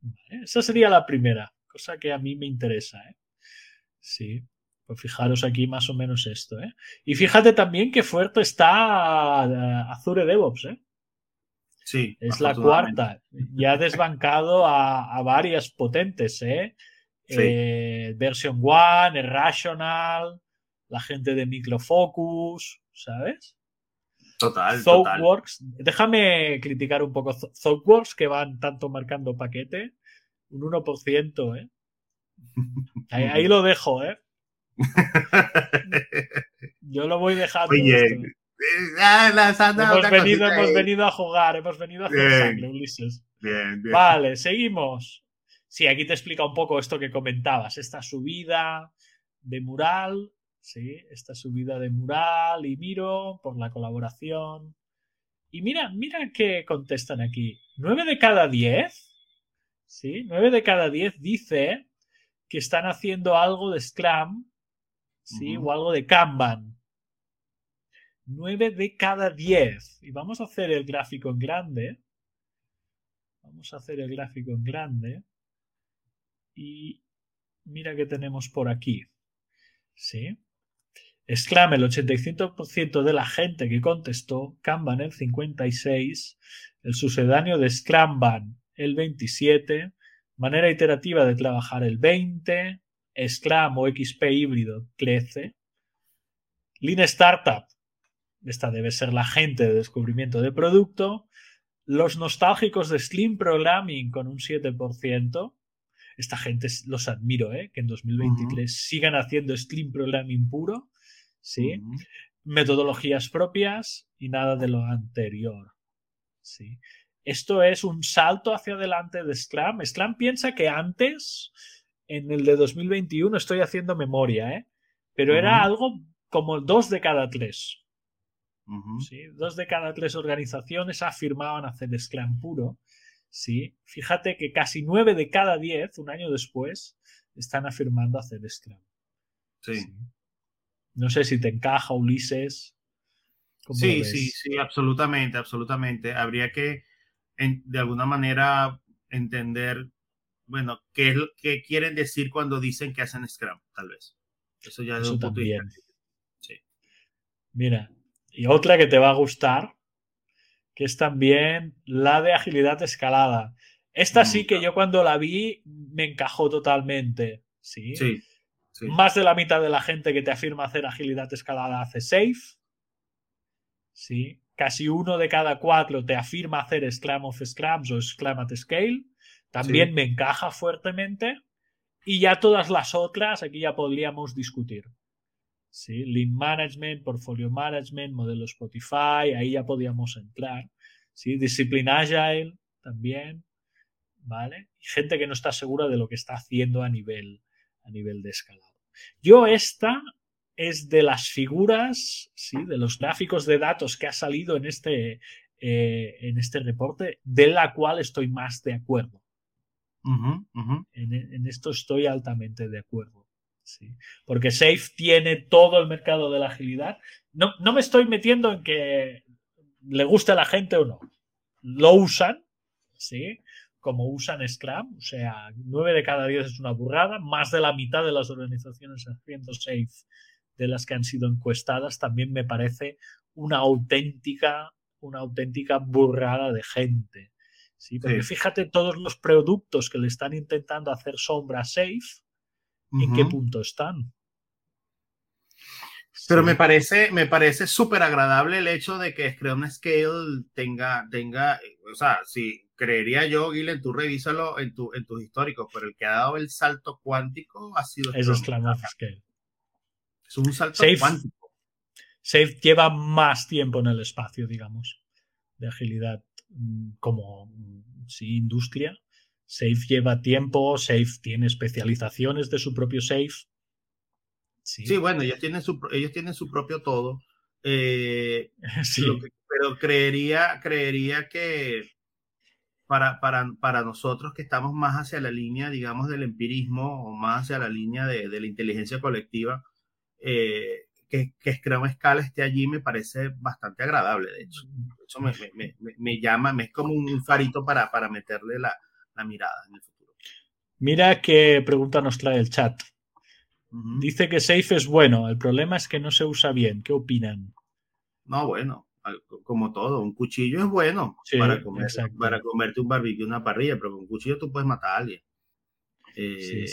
Vale, esa sería la primera cosa que a mí me interesa, ¿eh? Sí, pues fijaros aquí más o menos esto, ¿eh? Y fíjate también que fuerte está Azure DevOps, ¿eh? Sí. Es la cuarta. Ya ha desbancado a varias potentes, ¿eh? Sí. Version One, Rational, la gente de Microfocus, ¿sabes? Total, ThoughtWorks. Déjame criticar un poco ThoughtWorks, que van tanto marcando paquete. Un 1%, ¿eh? Ahí lo dejo, ¿eh? Yo lo voy dejando. Oye, hemos venido a jugar, hemos venido a hacer sangre, Ulises. Bien, bien. Vale, seguimos. Sí, aquí te explica un poco esto que comentabas. Esta subida de Mural... Sí, esta subida de Mural y Miro por la colaboración. Y mira qué contestan aquí. 9 de cada 10, ¿sí? 9 de cada 10 dice que están haciendo algo de Scrum, ¿sí? O algo de Kanban. 9 de cada 10. Y vamos a hacer el gráfico en grande. Vamos a hacer el gráfico en grande. Y mira qué tenemos por aquí. Sí. Scrum, el 85% de la gente que contestó, Kanban el 56%, el sucedáneo de Scrumban el 27%, manera iterativa de trabajar el 20%, Scrum o XP híbrido 13%, Lean Startup, esta debe ser la gente de descubrimiento de producto, los nostálgicos de Slim Programming con un 7%, esta gente los admiro, ¿eh? Que en 2023 sigan haciendo Scrum Programming puro, ¿sí? Metodologías propias y nada de lo anterior, ¿sí? Esto es un salto hacia adelante de Scrum. Scrum piensa que antes, en el de 2021, estoy haciendo memoria, ¿eh? Pero era algo como 2 de cada 3. ¿Sí? 2 de cada 3 organizaciones afirmaban hacer Scrum puro. Sí, fíjate que casi 9 de cada 10, un año después, están afirmando hacer Scrum. Sí. Sí. No sé si te encaja, Ulises. Sí, sí, sí, absolutamente, absolutamente. Habría que, de alguna manera, entender, bueno, qué es lo que quieren decir cuando dicen que hacen Scrum, tal vez. Eso ya es un punto importante. Sí. Mira, y otra que te va a gustar, que es también la de agilidad escalada. Esta sí que yo cuando la vi me encajó totalmente. ¿Sí? Sí, sí. Más de la mitad de la gente que te afirma hacer agilidad escalada hace SAFe. ¿Sí? Casi 1 de cada 4 te afirma hacer Scrum of Scrums o Scrum@Scale. También sí, me encaja fuertemente. Y ya todas las otras, aquí ya podríamos discutir. Sí, Lean Management, Portfolio Management, Modelo Spotify, ahí ya podíamos entrar, ¿sí? Disciplina Agile también, ¿vale? Y gente que no está segura de lo que está haciendo a nivel de escalado. Yo esta es de las figuras, ¿sí? De los gráficos de datos que ha salido en este reporte, de la cual estoy más de acuerdo. En esto estoy altamente de acuerdo. Sí, porque SAFe tiene todo el mercado de la agilidad. No me estoy metiendo en que le guste a la gente o no. Lo usan, ¿sí? Como usan Scrum. O sea, 9 de cada 10 es una burrada. Más de la mitad de las organizaciones haciendo SAFe de las que han sido encuestadas también me parece una auténtica burrada de gente. ¿Sí? Porque sí, fíjate todos los productos que le están intentando hacer sombra a SAFe. ¿En qué punto están? Pero sí, me parece súper agradable el hecho de que Scrum@Scale tenga, o sea, sí, creería yo, Guillem, tú revísalo en tus históricos, pero el que ha dado el salto cuántico ha sido Scrum@Scale. Es un salto cuántico. SAFe lleva más tiempo en el espacio, digamos, de agilidad como sí, industria. SAFe lleva tiempo, SAFe tiene especializaciones de su propio SAFe. Sí, sí, bueno, ellos tienen su propio todo. Sí. Pero creería que para nosotros que estamos más hacia la línea, digamos, del empirismo o más hacia la línea de la inteligencia colectiva, que Scrum@Scale esté allí me parece bastante agradable, de hecho. Eso me llama, me es como un farito para meterle la la mirada en el futuro. Mira qué pregunta nos trae el chat. Uh-huh. Dice que SAFe es bueno, el problema es que no se usa bien. ¿Qué opinan? No, bueno, como todo, un cuchillo es bueno, sí, para comerte un barbecue, una parrilla, pero con un cuchillo tú puedes matar a alguien. Sí.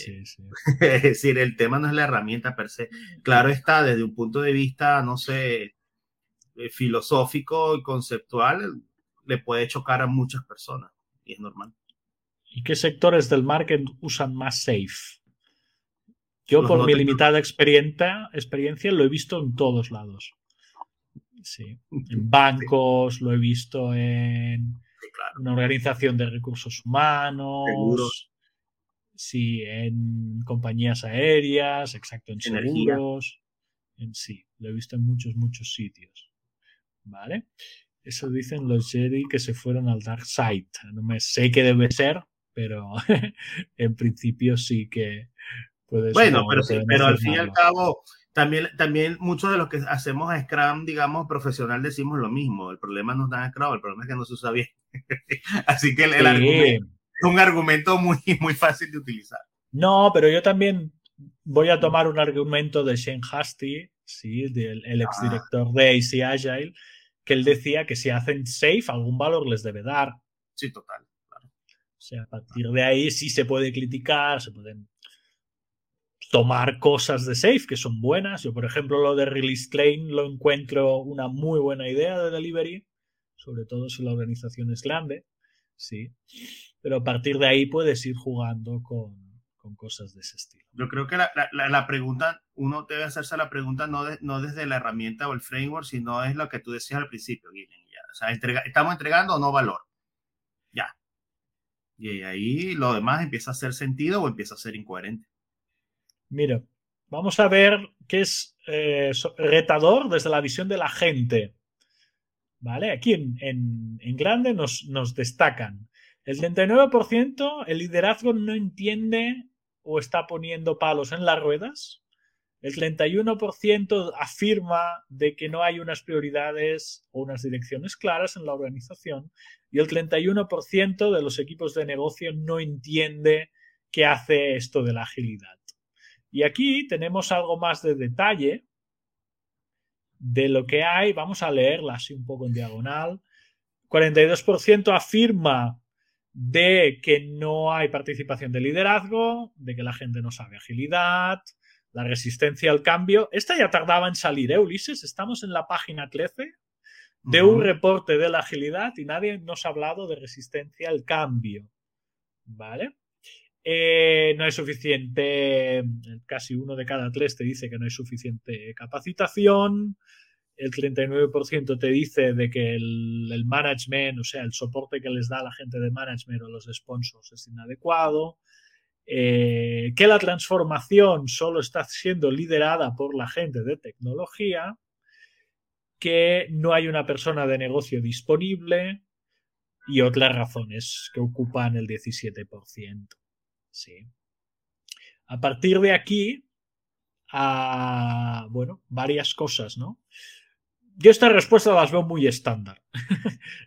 Es decir, el tema no es la herramienta per se. Claro está, desde un punto de vista, no sé, filosófico y conceptual, le puede chocar a muchas personas y es normal. ¿Y qué sectores del market usan más SAFe? Yo, los por no mi limitada experiencia, lo he visto en todos lados. Sí, en bancos, lo he visto en una organización de recursos humanos. Seguros. Sí, en compañías aéreas, exacto, en seguros. En sí, lo he visto en muchos sitios. ¿Vale? Eso dicen los Jedi que se fueron al Dark Side. No me sé qué debe ser, pero en principio sí que puede ser. Bueno, no, pero, sí, pero al fin y al cabo, también muchos de los que hacemos Scrum, digamos, profesional, decimos lo mismo. El problema no está en Scrum, el problema es que no se usa bien. Así que el argumento. Es un argumento muy fácil de utilizar. No, pero yo también voy a tomar un argumento de Shane Hastie, ¿sí? el exdirector de AC Agile, que él decía que si hacen SAFe, algún valor les debe dar. Sí, total. Claro. O sea, a partir de ahí sí se puede criticar, se pueden tomar cosas de SAFe que son buenas. Yo, por ejemplo, lo de Release Train lo encuentro una muy buena idea de delivery, sobre todo si la organización es grande, sí. Pero a partir de ahí puedes ir jugando con cosas de ese estilo. Yo creo que la pregunta, uno debe hacerse la pregunta no desde la herramienta o el framework, sino es lo que tú decías al principio, Guillem. O sea, ¿estamos entregando o no valor? Ya. Y ahí lo demás empieza a hacer sentido o empieza a ser incoherente. Mira, vamos a ver qué es retador desde la visión de la gente. ¿Vale? Aquí en grande nos destacan. El 39%, el liderazgo no entiende o está poniendo palos en las ruedas. El 31% afirma de que no hay unas prioridades o unas direcciones claras en la organización. Y el 31% de los equipos de negocio no entiende qué hace esto de la agilidad. Y aquí tenemos algo más de detalle de lo que hay. Vamos a leerla así un poco en diagonal. 42% afirma de que no hay participación de liderazgo, de que la gente no sabe agilidad, la resistencia al cambio. Esta ya tardaba en salir, ¿eh, Ulises? Estamos en la página 13 de un reporte de la agilidad y nadie nos ha hablado de resistencia al cambio, ¿vale? No hay suficiente, casi uno de cada tres te dice que no hay suficiente capacitación. El 39% te dice de que el management, o sea, el soporte que les da la gente de management o los sponsors es inadecuado, que la transformación solo está siendo liderada por la gente de tecnología, que no hay una persona de negocio disponible y otras razones que ocupan el 17%. Sí. A partir de aquí, bueno, varias cosas, ¿no? Yo estas respuestas las veo muy estándar.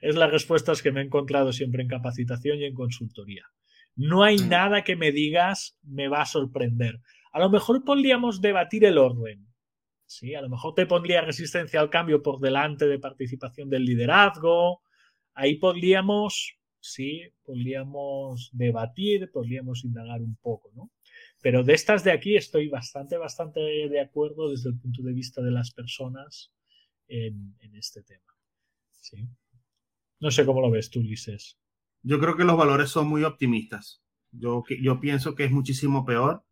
Es las respuestas que me he encontrado siempre en capacitación y en consultoría. No hay nada que me digas me va a sorprender. A lo mejor podríamos debatir el orden. ¿Sí? A lo mejor te pondría resistencia al cambio por delante de participación del liderazgo. Ahí podríamos debatir, podríamos indagar un poco, ¿no? Pero de estas de aquí estoy bastante de acuerdo desde el punto de vista de las personas en este tema. ¿Sí? No sé cómo lo ves tú, Ulises. Yo creo que los valores son muy optimistas. Yo pienso que es muchísimo peor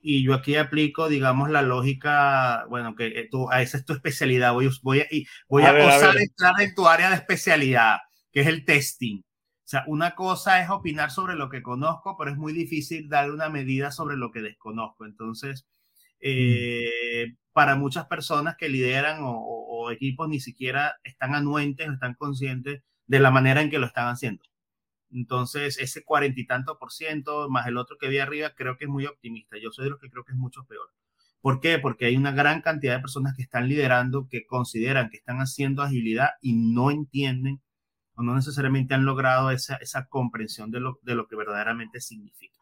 y yo aquí aplico, digamos, la lógica, bueno, que tú, esa es tu especialidad. Voy a entrar en tu área de especialidad, que es el testing. O sea, una cosa es opinar sobre lo que conozco, pero es muy difícil darle una medida sobre lo que desconozco. Entonces, para muchas personas que lideran o equipos ni siquiera están anuentes o están conscientes de la manera en que lo están haciendo. Entonces, ese 40% más el otro que vi arriba creo que es muy optimista. Yo soy de los que creo que es mucho peor. ¿Por qué? Porque hay una gran cantidad de personas que están liderando, que consideran que están haciendo agilidad y no entienden o no necesariamente han logrado esa comprensión de lo que verdaderamente significa.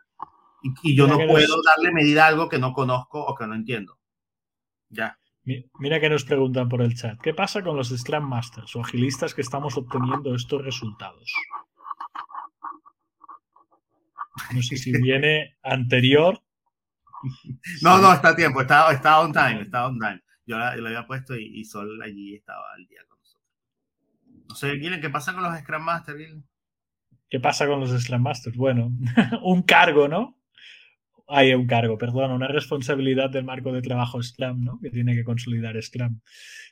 Y yo no puedo darle medida a algo que no conozco o que no entiendo. Ya. Mira que nos preguntan por el chat. ¿Qué pasa con los Scrum Masters o agilistas que estamos obteniendo estos resultados? No sé si viene anterior. No, está a tiempo. Está on time. Yo lo había puesto y Sol allí estaba al día con nosotros. No sé, Guillem, ¿qué pasa con los Scrum Masters, Guillem? ¿Qué pasa con los Scrum Masters? Bueno, un cargo, ¿no? Hay un cargo, perdón, una responsabilidad del marco de trabajo Scrum, ¿no? Que tiene que consolidar Scrum.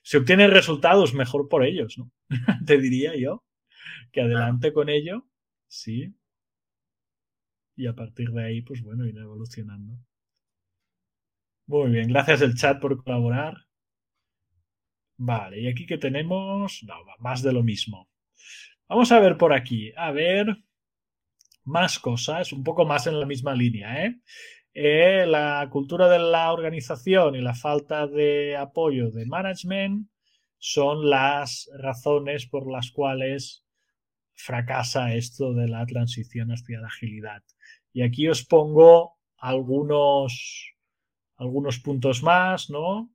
Si obtienen resultados, mejor por ellos, ¿no? Te diría yo que adelante con ello, sí. Y a partir de ahí, pues bueno, ir evolucionando. Muy bien, gracias el chat por colaborar. Vale, y aquí que tenemos, no, más de lo mismo. Vamos a ver por aquí, a ver... más cosas, un poco más en la misma línea, ¿eh? La cultura de la organización y la falta de apoyo de management son las razones por las cuales fracasa esto de la transición hacia la agilidad. Y aquí os pongo algunos puntos más, ¿no?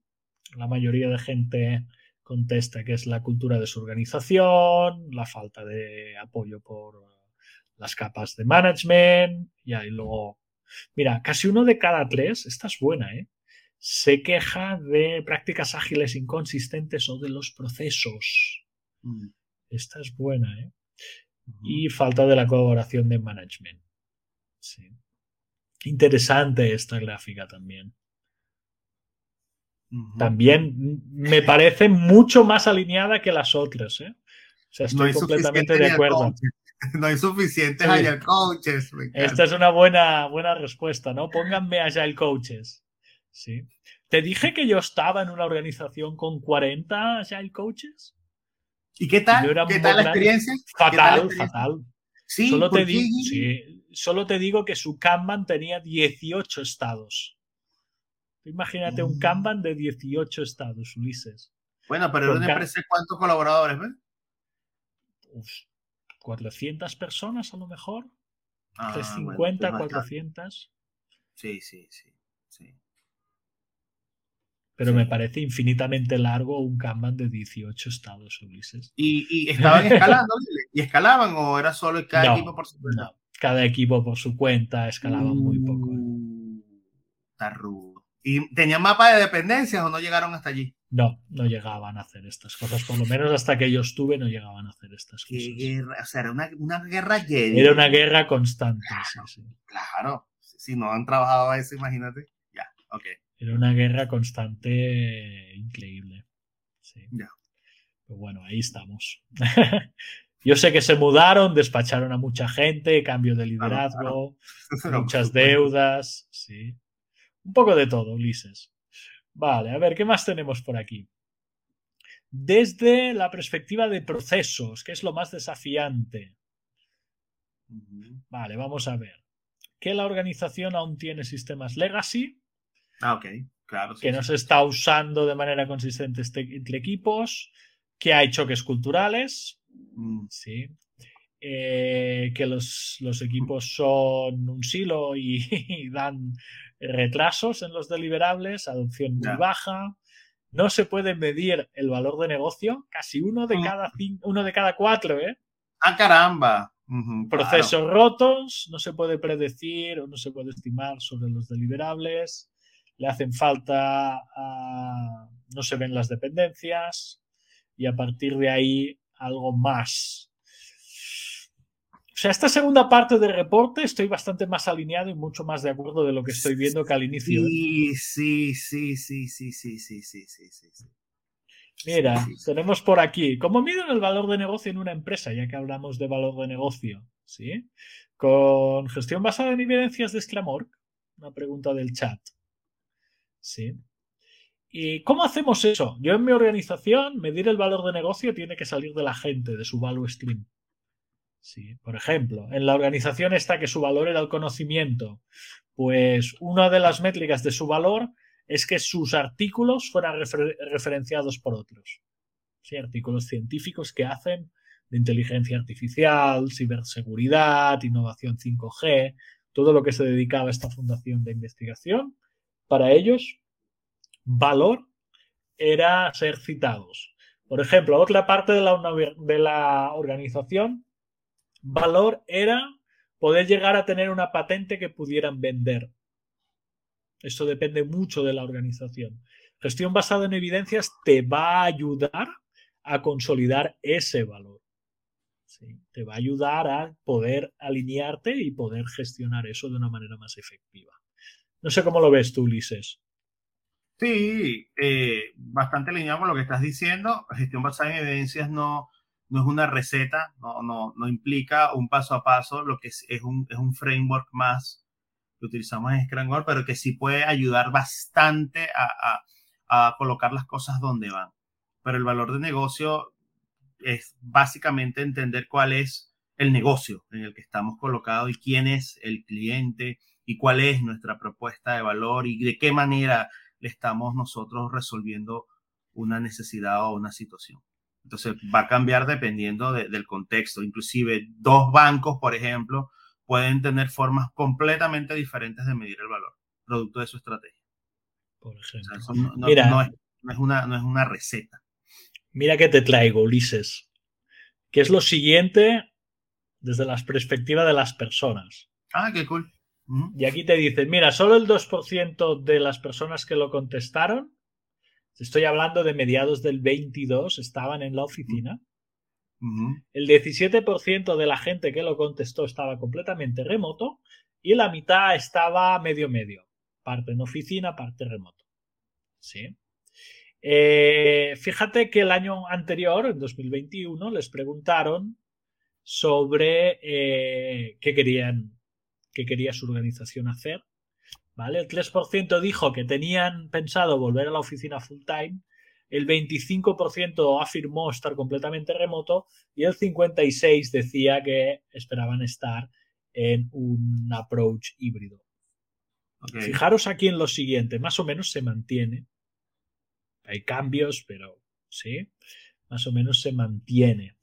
La mayoría de gente contesta que es la cultura de su organización, la falta de apoyo por las capas de management, y ahí luego... Mira, casi uno de cada tres, esta es buena, ¿eh? Se queja de prácticas ágiles inconsistentes o de los procesos. Esta es buena, ¿eh? Y falta de la colaboración de management. Sí. Interesante esta gráfica también. También me parece mucho más alineada que las otras, ¿eh? O sea, estoy completamente de acuerdo. No hay suficientes Agile Coaches. Esta es una buena respuesta, ¿no? Pónganme Agile Coaches. ¿Sí? ¿Te dije que yo estaba en una organización con 40 Agile Coaches? ¿Y qué tal? ¿Qué tal la experiencia? Fatal. Sí, solo te digo que su Kanban tenía 18 estados. Imagínate un Kanban de 18 estados, Ulises. Bueno, pero ¿dónde empresa cuántos colaboradores, ves? 400 personas a lo mejor, 350, bueno, 400. Sí. Pero sí, me parece infinitamente largo un Kanban de 18 estados, Ulises. ¿Y estaban escalando? ¿Y escalaban o era solo cada equipo por su cuenta? No, cada equipo por su cuenta escalaban muy poco. Está rudo. ¿Y tenían mapa de dependencias o no llegaron hasta allí? No llegaban a hacer estas cosas. Por lo menos hasta que yo estuve no llegaban a hacer estas cosas. ¿Qué guerra? O sea, era una guerra Jedi. Era una guerra constante. Claro, sí. Claro. Si no han trabajado eso, imagínate. Ya, ok. Era una guerra constante increíble. Sí. Ya. Pero bueno, ahí estamos. Yo sé que se mudaron, despacharon a mucha gente, cambio de liderazgo, claro. Muchas deudas. Sí. Un poco de todo, Ulises. Vale, a ver, ¿qué más tenemos por aquí? Desde la perspectiva de procesos, que es lo más desafiante. Vale, vamos a ver. Que la organización aún tiene sistemas legacy. Ok, claro. Sí, que no se está usando de manera consistente entre equipos. Que hay choques culturales. Sí. Que los equipos son un silo y dan retrasos en los deliverables, adopción muy baja, no se puede medir el valor de negocio, casi uno de cada cuatro, ¿eh? ¡Ah, caramba! Procesos rotos, no se puede predecir o no se puede estimar sobre los deliverables, le hacen falta, no se ven las dependencias y a partir de ahí algo más. O sea, esta segunda parte del reporte estoy bastante más alineado y mucho más de acuerdo de lo que estoy viendo que al inicio. Sí. Mira, tenemos por aquí, ¿cómo miden el valor de negocio en una empresa? Ya que hablamos de valor de negocio, ¿sí? Con gestión basada en evidencias de Scrum.org, una pregunta del chat, ¿sí? ¿Y cómo hacemos eso? Yo en mi organización, medir el valor de negocio tiene que salir de la gente, de su value stream. Sí, por ejemplo, en la organización esta que su valor era el conocimiento, pues una de las métricas de su valor es que sus artículos fueran referenciados por otros. Sí, artículos científicos que hacen de inteligencia artificial, ciberseguridad, innovación 5G, todo lo que se dedicaba esta fundación de investigación. Para ellos, valor era ser citados. Por ejemplo, otra parte de la organización, valor era poder llegar a tener una patente que pudieran vender. Esto depende mucho de la organización. Gestión basada en evidencias te va a ayudar a consolidar ese valor. ¿Sí? Te va a ayudar a poder alinearte y poder gestionar eso de una manera más efectiva. No sé cómo lo ves tú, Ulises. Sí, bastante alineado con lo que estás diciendo. Gestión basada en evidencias no es una receta, no implica un paso a paso, lo que es un framework más que utilizamos en Scrum.org, pero que sí puede ayudar bastante a colocar las cosas donde van. Pero el valor de negocio es básicamente entender cuál es el negocio en el que estamos colocados y quién es el cliente y cuál es nuestra propuesta de valor y de qué manera le estamos nosotros resolviendo una necesidad o una situación. Entonces, va a cambiar dependiendo del contexto. Inclusive, dos bancos, por ejemplo, pueden tener formas completamente diferentes de medir el valor, producto de su estrategia. Por ejemplo. O sea, no es una receta. Mira que te traigo, Ulises, que es lo siguiente desde la perspectiva de las personas. Ah, qué cool. Uh-huh. Y aquí te dicen, mira, solo el 2% de las personas que lo contestaron, estoy hablando de mediados del 22, estaban en la oficina. Uh-huh. El 17% de la gente que lo contestó estaba completamente remoto y la mitad estaba medio-medio. Parte en oficina, parte remoto. ¿Sí? Fíjate que el año anterior, en 2021, les preguntaron sobre qué quería su organización hacer. ¿Vale? El 3% dijo que tenían pensado volver a la oficina full time, el 25% afirmó estar completamente remoto y el 56% decía que esperaban estar en un approach híbrido. Okay. Fijaros aquí en lo siguiente, más o menos se mantiene. Hay cambios, pero sí, más o menos se mantiene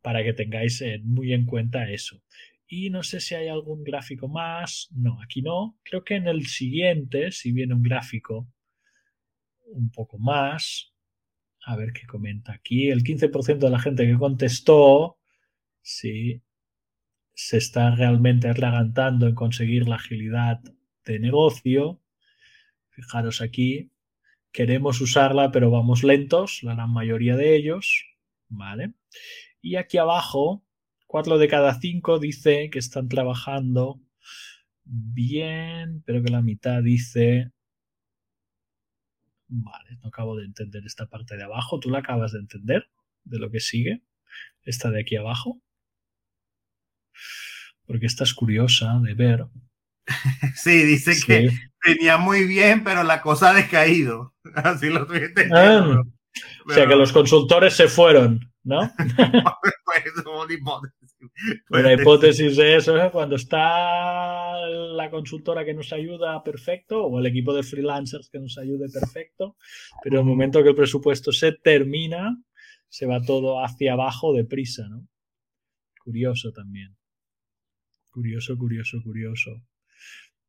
para que tengáis muy en cuenta eso. Y no sé si hay algún gráfico más. No, aquí no. Creo que en el siguiente, si viene un gráfico un poco más, a ver qué comenta aquí. El 15% de la gente que contestó, sí, se está realmente atragantando en conseguir la agilidad de negocio. Fijaros aquí. Queremos usarla, pero vamos lentos, la gran mayoría de ellos. ¿Vale? Y aquí abajo, 4 de cada 5 dice que están trabajando bien, pero que la mitad dice... Vale, no acabo de entender esta parte de abajo. ¿Tú la acabas de entender? De lo que sigue. Esta de aquí abajo. Porque esta es curiosa de ver. Sí, dice sí. Que venía muy bien, pero la cosa ha decaído. Así lo estoy entendiendo. Ah, pero... O sea, que los consultores se fueron, ¿no? Una hipótesis de eso, ¿eh? Cuando está la consultora que nos ayuda, perfecto, o el equipo de freelancers que nos ayude, perfecto, pero en el momento que el presupuesto se termina, se va todo hacia abajo deprisa, ¿no? Curioso también. Curioso.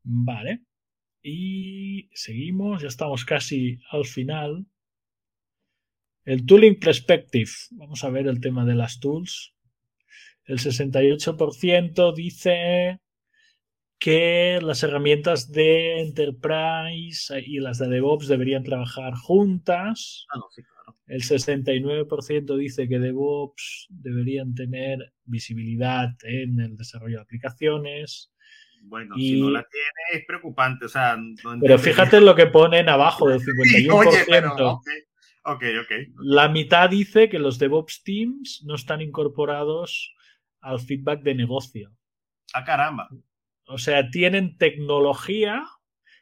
Vale. Y seguimos, ya estamos casi al final. El tooling perspective. Vamos a ver el tema de las tools. El 68% dice que las herramientas de Enterprise y las de DevOps deberían trabajar juntas. Ah, no, sí, claro. El 69% dice que DevOps deberían tener visibilidad en el desarrollo de aplicaciones. Bueno, y... si no la tiene es preocupante. O sea, no, pero fíjate lo que ponen abajo del 51%. Oye, pero, okay. La mitad dice que los DevOps teams no están incorporados al feedback de negocio. ¡Ah, caramba! O sea, tienen tecnología,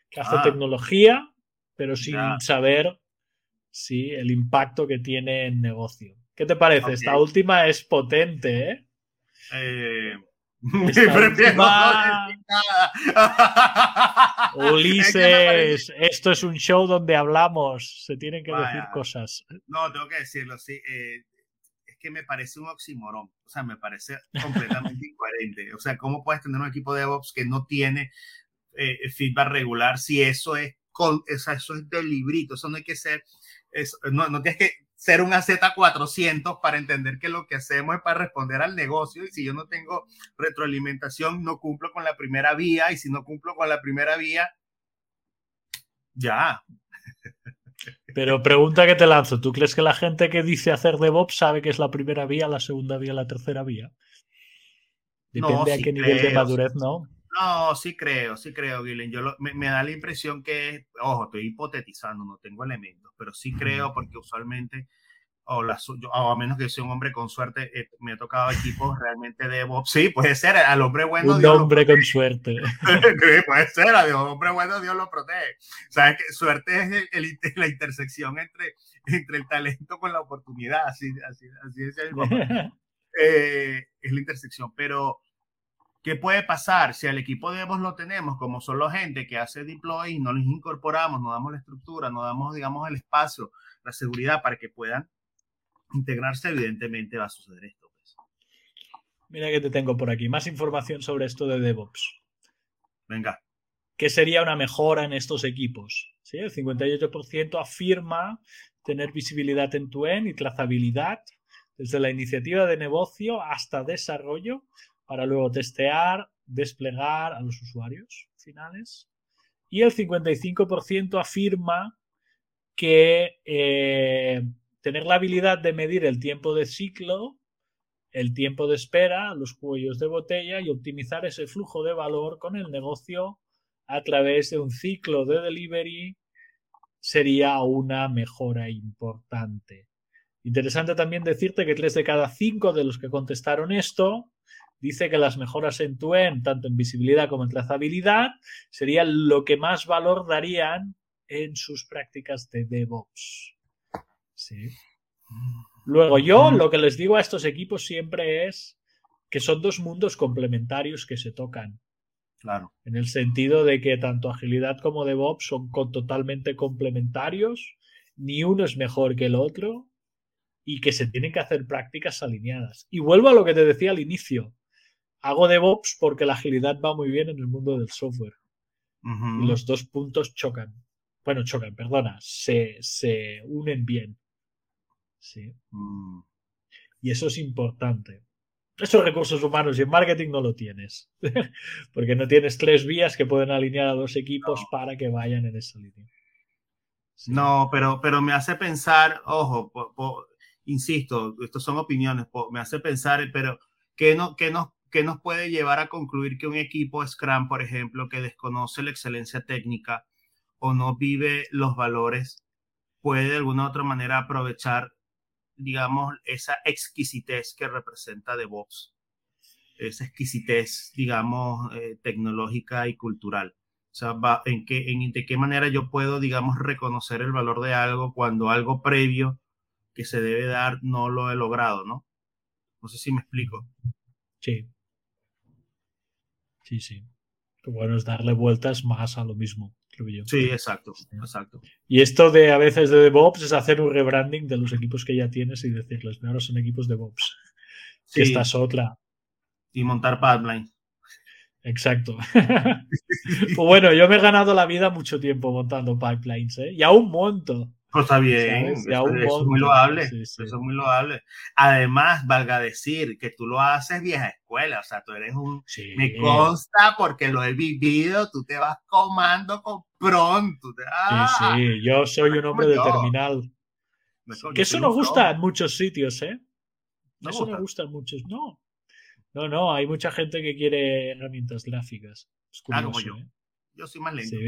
que hace tecnología, pero sin saber si el impacto que tiene en negocio. ¿Qué te parece? Okay. Esta última es potente, ¿eh? Ulises, esto es un show donde hablamos, se tienen que decir cosas. No, tengo que decirlo, sí. que me parece un oxímoron, o sea, me parece completamente incoherente. O sea, ¿cómo puedes tener un equipo de DevOps que no tiene feedback regular si eso es, o sea, eso es del librito? Eso no hay que ser, eso, no tienes que ser un AZ400 para entender que lo que hacemos es para responder al negocio, y si yo no tengo retroalimentación, no cumplo con la primera vía, y si no cumplo con la primera vía, ya. Pero pregunta que te lanzo, ¿tú crees que la gente que dice hacer DevOps sabe que es la primera vía, la segunda vía, la tercera vía? Depende no, sí a qué nivel de madurez, ¿no? No, sí creo, Guillem. Me da la impresión que, ojo, estoy hipotetizando, no tengo elementos, pero sí creo porque usualmente, o a menos que yo sea un hombre con suerte, me ha tocado equipos realmente de DevOps. Sí, puede ser, al hombre bueno un Dios hombre lo protege. Con suerte. Sí, puede ser, al hombre bueno Dios lo protege. O sea, que suerte es la intersección entre el talento con la oportunidad, así es el momento. Es la intersección, pero ¿qué puede pasar si al equipo de DevOps lo tenemos como solo gente que hace deploy, no les incorporamos, no damos la estructura, no damos, digamos, el espacio, la seguridad para que puedan integrarse? Evidentemente va a suceder esto. Pues. Mira que te tengo por aquí. Más información sobre esto de DevOps. Venga. ¿Qué sería una mejora en estos equipos? ¿Sí? El 58% afirma tener visibilidad en end-to-end y trazabilidad desde la iniciativa de negocio hasta desarrollo, para luego testear, desplegar a los usuarios finales. Y el 55% afirma que tener la habilidad de medir el tiempo de ciclo, el tiempo de espera, los cuellos de botella y optimizar ese flujo de valor con el negocio a través de un ciclo de delivery sería una mejora importante. Interesante también decirte que 3 de cada 5 de los que contestaron esto dice que las mejoras en end-to-end, tanto en visibilidad como en trazabilidad, serían lo que más valor darían en sus prácticas de DevOps. Sí. Luego yo lo que les digo a estos equipos siempre es que son dos mundos complementarios que se tocan. Claro. En el sentido de que tanto agilidad como DevOps son totalmente complementarios, ni uno es mejor que el otro, y que se tienen que hacer prácticas alineadas. Y vuelvo a lo que te decía al inicio. Hago DevOps porque la agilidad va muy bien en el mundo del software. Uh-huh. Y los dos puntos chocan. Bueno, se unen bien. Sí. Uh-huh. Y eso es importante. Esos recursos humanos y en marketing no lo tienes. Porque no tienes 3 vías que pueden alinear a 2 equipos para que vayan en esa línea. Sí. No, pero me hace pensar, ojo, insisto, estas son opiniones, me hace pensar, pero ¿qué nos puede llevar a concluir que un equipo Scrum, por ejemplo, que desconoce la excelencia técnica o no vive los valores, puede de alguna u otra manera aprovechar, digamos, esa exquisitez que representa DevOps, esa exquisitez, digamos, tecnológica y cultural? O sea, ¿de qué manera yo puedo, digamos, reconocer el valor de algo cuando algo previo que se debe dar no lo he logrado, ¿no? No sé si me explico. Sí. Sí. Lo bueno es darle vueltas más a lo mismo, creo yo. Sí, exacto. Y esto de a veces de DevOps es hacer un rebranding de los equipos que ya tienes y decirles, ahora son equipos DevOps. Sí. Que esta es otra. Y montar pipeline. Exacto. Pues bueno, yo me he ganado la vida mucho tiempo montando pipelines, ¿eh? Y aún monto. Pues está bien, eso es muy loable, sí. Eso es muy loable. Además, valga decir que tú lo haces vieja escuela, o sea, tú eres sí. Me consta porque lo he vivido, tú te vas comando con pronto. Sí, yo soy un hombre de terminal. Que eso no gusta en muchos sitios, ¿eh? Eso no gusta en muchos, no. No, hay mucha gente que quiere herramientas gráficas. Es curioso, como yo. ¿Eh? Yo soy más lento. Sí.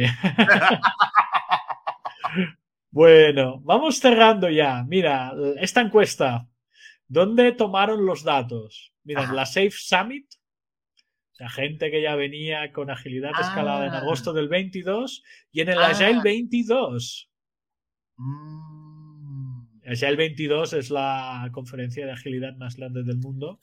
Bueno, vamos cerrando ya. Mira, esta encuesta. ¿Dónde tomaron los datos? Mira, en la SAFe Summit, la gente que ya venía con agilidad escalada en agosto del 22 y en el Agile 22. Agile 22 es la conferencia de agilidad más grande del mundo.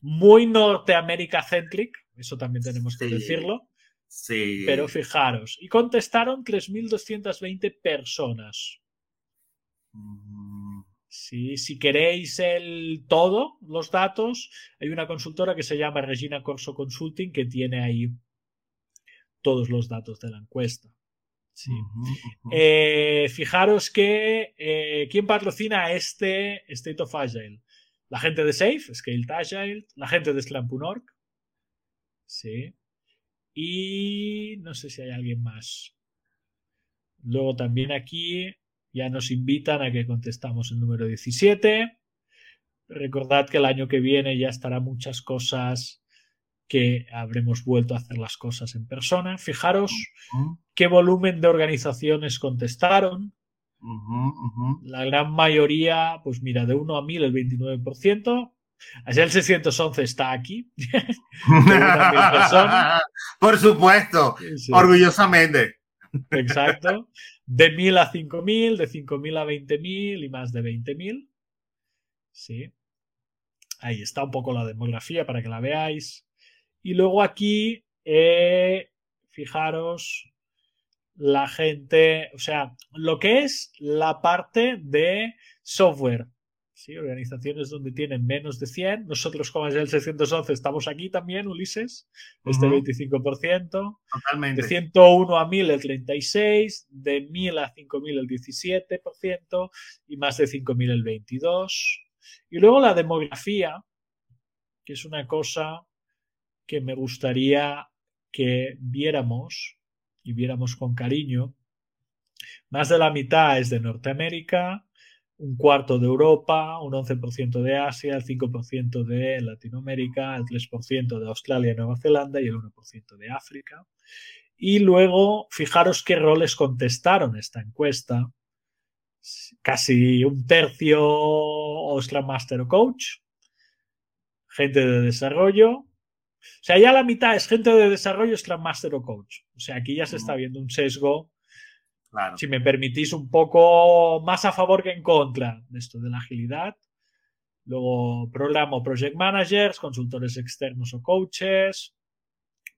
Muy Norteamérica-centric, eso también tenemos que decirlo. Sí. Pero fijaros, y contestaron 3.220 personas. Si queréis todos los datos, hay una consultora que se llama Regina Corso Consulting que tiene ahí todos los datos de la encuesta. Sí. Fijaros que ¿quién patrocina este State of Agile? La gente de SAFe, Scale to Agile, la gente de Scrum.org. Sí. Y no sé si hay alguien más. Luego también aquí ya nos invitan a que contestamos el número 17. Recordad que el año que viene ya estará muchas cosas que habremos vuelto a hacer las cosas en persona. Fijaros qué volumen de organizaciones contestaron. La gran mayoría, pues mira, de 1 a 1000, el 29%. Ayer el 611 está aquí. Por supuesto, sí. Orgullosamente. Exacto. De 1000 a 5000, de 5000 a 20000 y más de 20000. Sí. Ahí está un poco la demografía para que la veáis. Y luego aquí, fijaros, la gente, o sea, lo que es la parte de software. Sí, organizaciones donde tienen menos de 100. Nosotros, como es el 611, estamos aquí también, Ulises, este 25%. Totalmente. De 101 a 1000 el 36%, de 1000 a 5000 el 17% y más de 5000 el 22%. Y luego la demografía, que es una cosa que me gustaría que viéramos y viéramos con cariño. Más de la mitad es de Norteamérica, un cuarto de Europa, un 11% de Asia, el 5% de Latinoamérica, el 3% de Australia y Nueva Zelanda y el 1% de África. Y luego, fijaros qué roles contestaron esta encuesta. Casi un tercio Scrum Master o Coach, gente de desarrollo. O sea, ya la mitad es gente de desarrollo, Scrum Master o Coach. O sea, aquí ya se está viendo un sesgo. Claro. Si me permitís, un poco más a favor que en contra de esto de la agilidad. Luego, programa o project managers, consultores externos o coaches,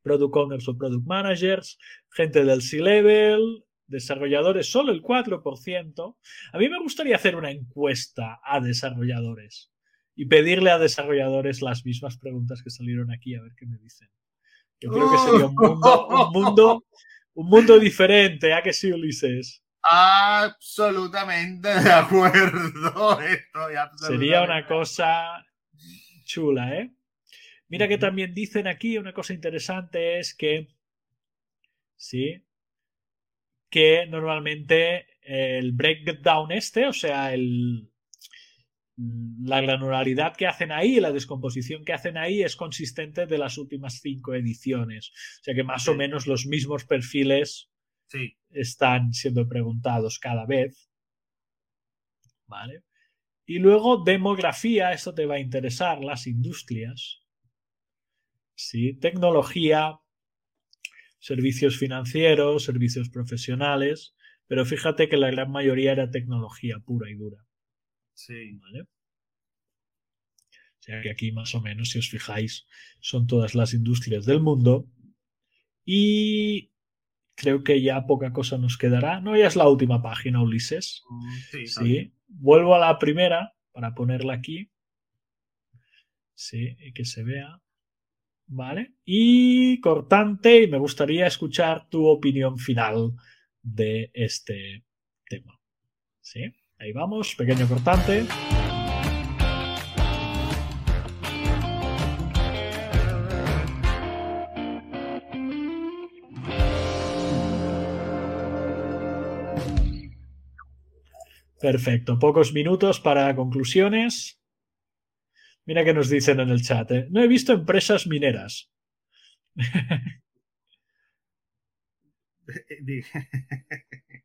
product owners o product managers, gente del C-level, desarrolladores, solo el 4%. A mí me gustaría hacer una encuesta a desarrolladores y pedirle a desarrolladores las mismas preguntas que salieron aquí, a ver qué me dicen. Yo creo que sería un mundo diferente, ¿a que sí, Ulises? Absolutamente de acuerdo. Sería una cosa chula, ¿eh? Mira que también dicen aquí, una cosa interesante es que, sí, que normalmente el breakdown o sea, la granularidad que hacen ahí, la descomposición que hacen ahí es consistente de las últimas 5 ediciones. O sea que más o menos los mismos perfiles están siendo preguntados cada vez. ¿Vale? Y luego demografía, esto te va a interesar, las industrias. Sí, tecnología, servicios financieros, servicios profesionales, pero fíjate que la gran mayoría era tecnología pura y dura. Sí. ¿Vale? O sea que aquí más o menos, si os fijáis, son todas las industrias del mundo y creo que ya poca cosa nos quedará. No, ya es la última página, Ulises. Sí. Vuelvo a la primera para ponerla aquí. Sí, y que se vea. Vale. Y cortante, y me gustaría escuchar tu opinión final de este tema. Sí. Ahí vamos, pequeño cortante. Perfecto, pocos minutos para conclusiones. Mira que nos dicen en el chat, ¿eh? No he visto empresas mineras.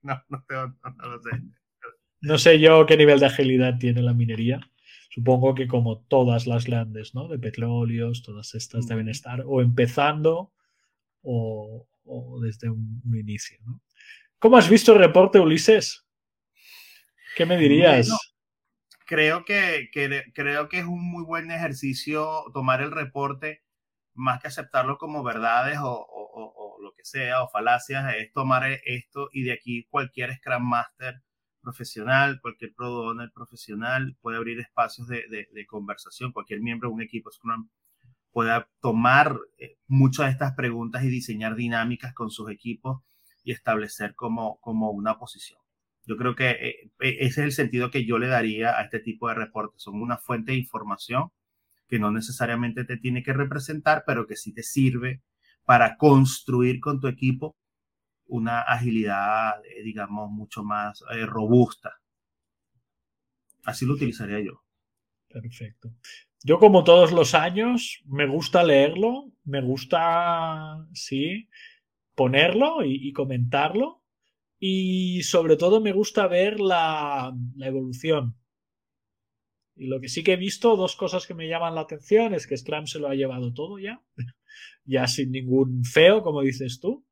No lo sé. No sé yo qué nivel de agilidad tiene la minería. Supongo que como todas las grandes, ¿no? De petróleos, todas estas deben estar o empezando o desde un inicio, ¿no? ¿Cómo has visto el reporte, Ulises? ¿Qué me dirías? Bueno, creo que es un muy buen ejercicio tomar el reporte, más que aceptarlo como verdades o lo que sea, o falacias, es tomar esto y de aquí cualquier Scrum Master profesional, cualquier product owner profesional puede abrir espacios de conversación. Cualquier miembro de un equipo Scrum pueda tomar muchas de estas preguntas y diseñar dinámicas con sus equipos y establecer como una posición. Yo creo que ese es el sentido que yo le daría a este tipo de reportes. Son una fuente de información que no necesariamente te tiene que representar, pero que sí te sirve para construir con tu equipo una agilidad, digamos, mucho más robusta. Así lo utilizaría yo. Perfecto. Yo, como todos los años, me gusta leerlo, me gusta, sí, ponerlo y comentarlo. Y sobre todo me gusta ver la evolución. Y lo que sí que he visto, dos cosas que me llaman la atención, es que Scrum se lo ha llevado todo ya, ya sin ningún feo, como dices tú.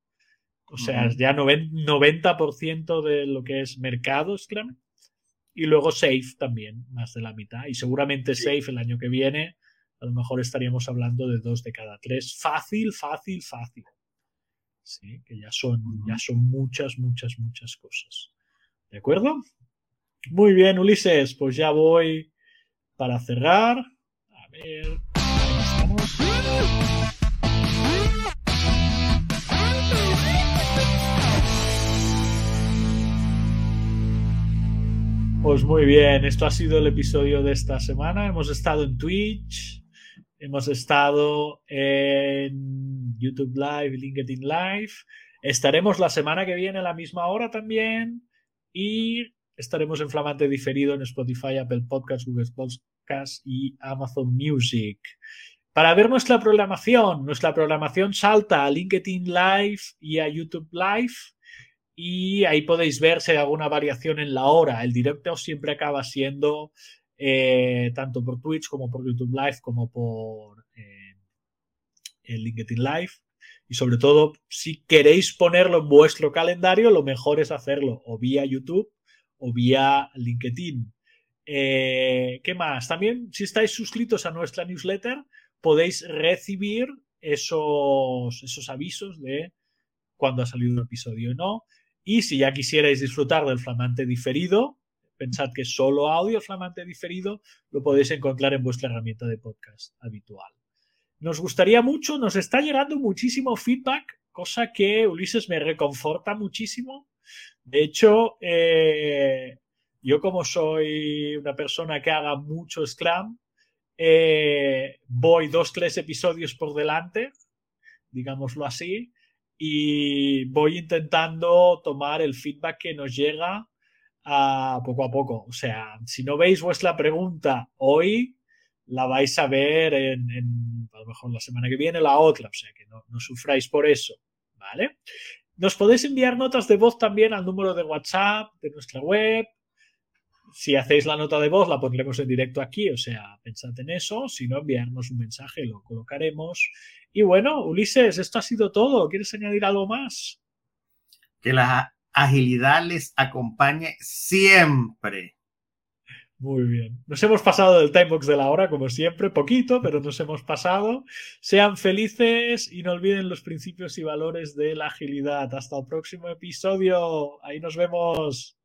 O sea, ya 90% de lo que es mercado Scrum. Y luego SAFe también, más de la mitad. Y seguramente sí. SAFe el año que viene, a lo mejor estaríamos hablando de 2 de cada 3. Fácil. Sí, que ya son muchas cosas. ¿De acuerdo? Muy bien, Ulises, pues ya voy para cerrar. A ver, ahí estamos. Pues muy bien, esto ha sido el episodio de esta semana. Hemos estado en Twitch, hemos estado en YouTube Live, LinkedIn Live. Estaremos la semana que viene a la misma hora también y estaremos en flamante diferido en Spotify, Apple Podcast, Google Podcast y Amazon Music. Para ver nuestra programación salta a LinkedIn Live y a YouTube Live. Y ahí podéis ver si hay alguna variación en la hora. El directo siempre acaba siendo tanto por Twitch como por YouTube Live como por el LinkedIn Live. Y sobre todo, si queréis ponerlo en vuestro calendario, lo mejor es hacerlo o vía YouTube o vía LinkedIn. ¿Qué más? También, si estáis suscritos a nuestra newsletter, podéis recibir esos avisos de cuando ha salido un episodio o no. Y si ya quisierais disfrutar del flamante diferido, pensad que solo audio flamante diferido lo podéis encontrar en vuestra herramienta de podcast habitual. Nos gustaría mucho, nos está llegando muchísimo feedback, cosa que, Ulises, me reconforta muchísimo. De hecho, yo como soy una persona que haga mucho Scrum, voy 2-3 episodios por delante, digámoslo así, y voy intentando tomar el feedback que nos llega poco a poco. O sea, si no veis vuestra pregunta hoy, la vais a ver en a lo mejor la semana que viene, la otra. O sea, que no sufráis por eso, ¿vale? Nos podéis enviar notas de voz también al número de WhatsApp de nuestra web. Si hacéis la nota de voz, la pondremos en directo aquí. O sea, pensad en eso. Si no, enviarnos un mensaje, lo colocaremos. Y bueno, Ulises, esto ha sido todo. ¿Quieres añadir algo más? Que la agilidad les acompañe siempre. Muy bien. Nos hemos pasado del timebox de la hora, como siempre. Poquito, pero nos hemos pasado. Sean felices y no olviden los principios y valores de la agilidad. Hasta el próximo episodio. Ahí nos vemos.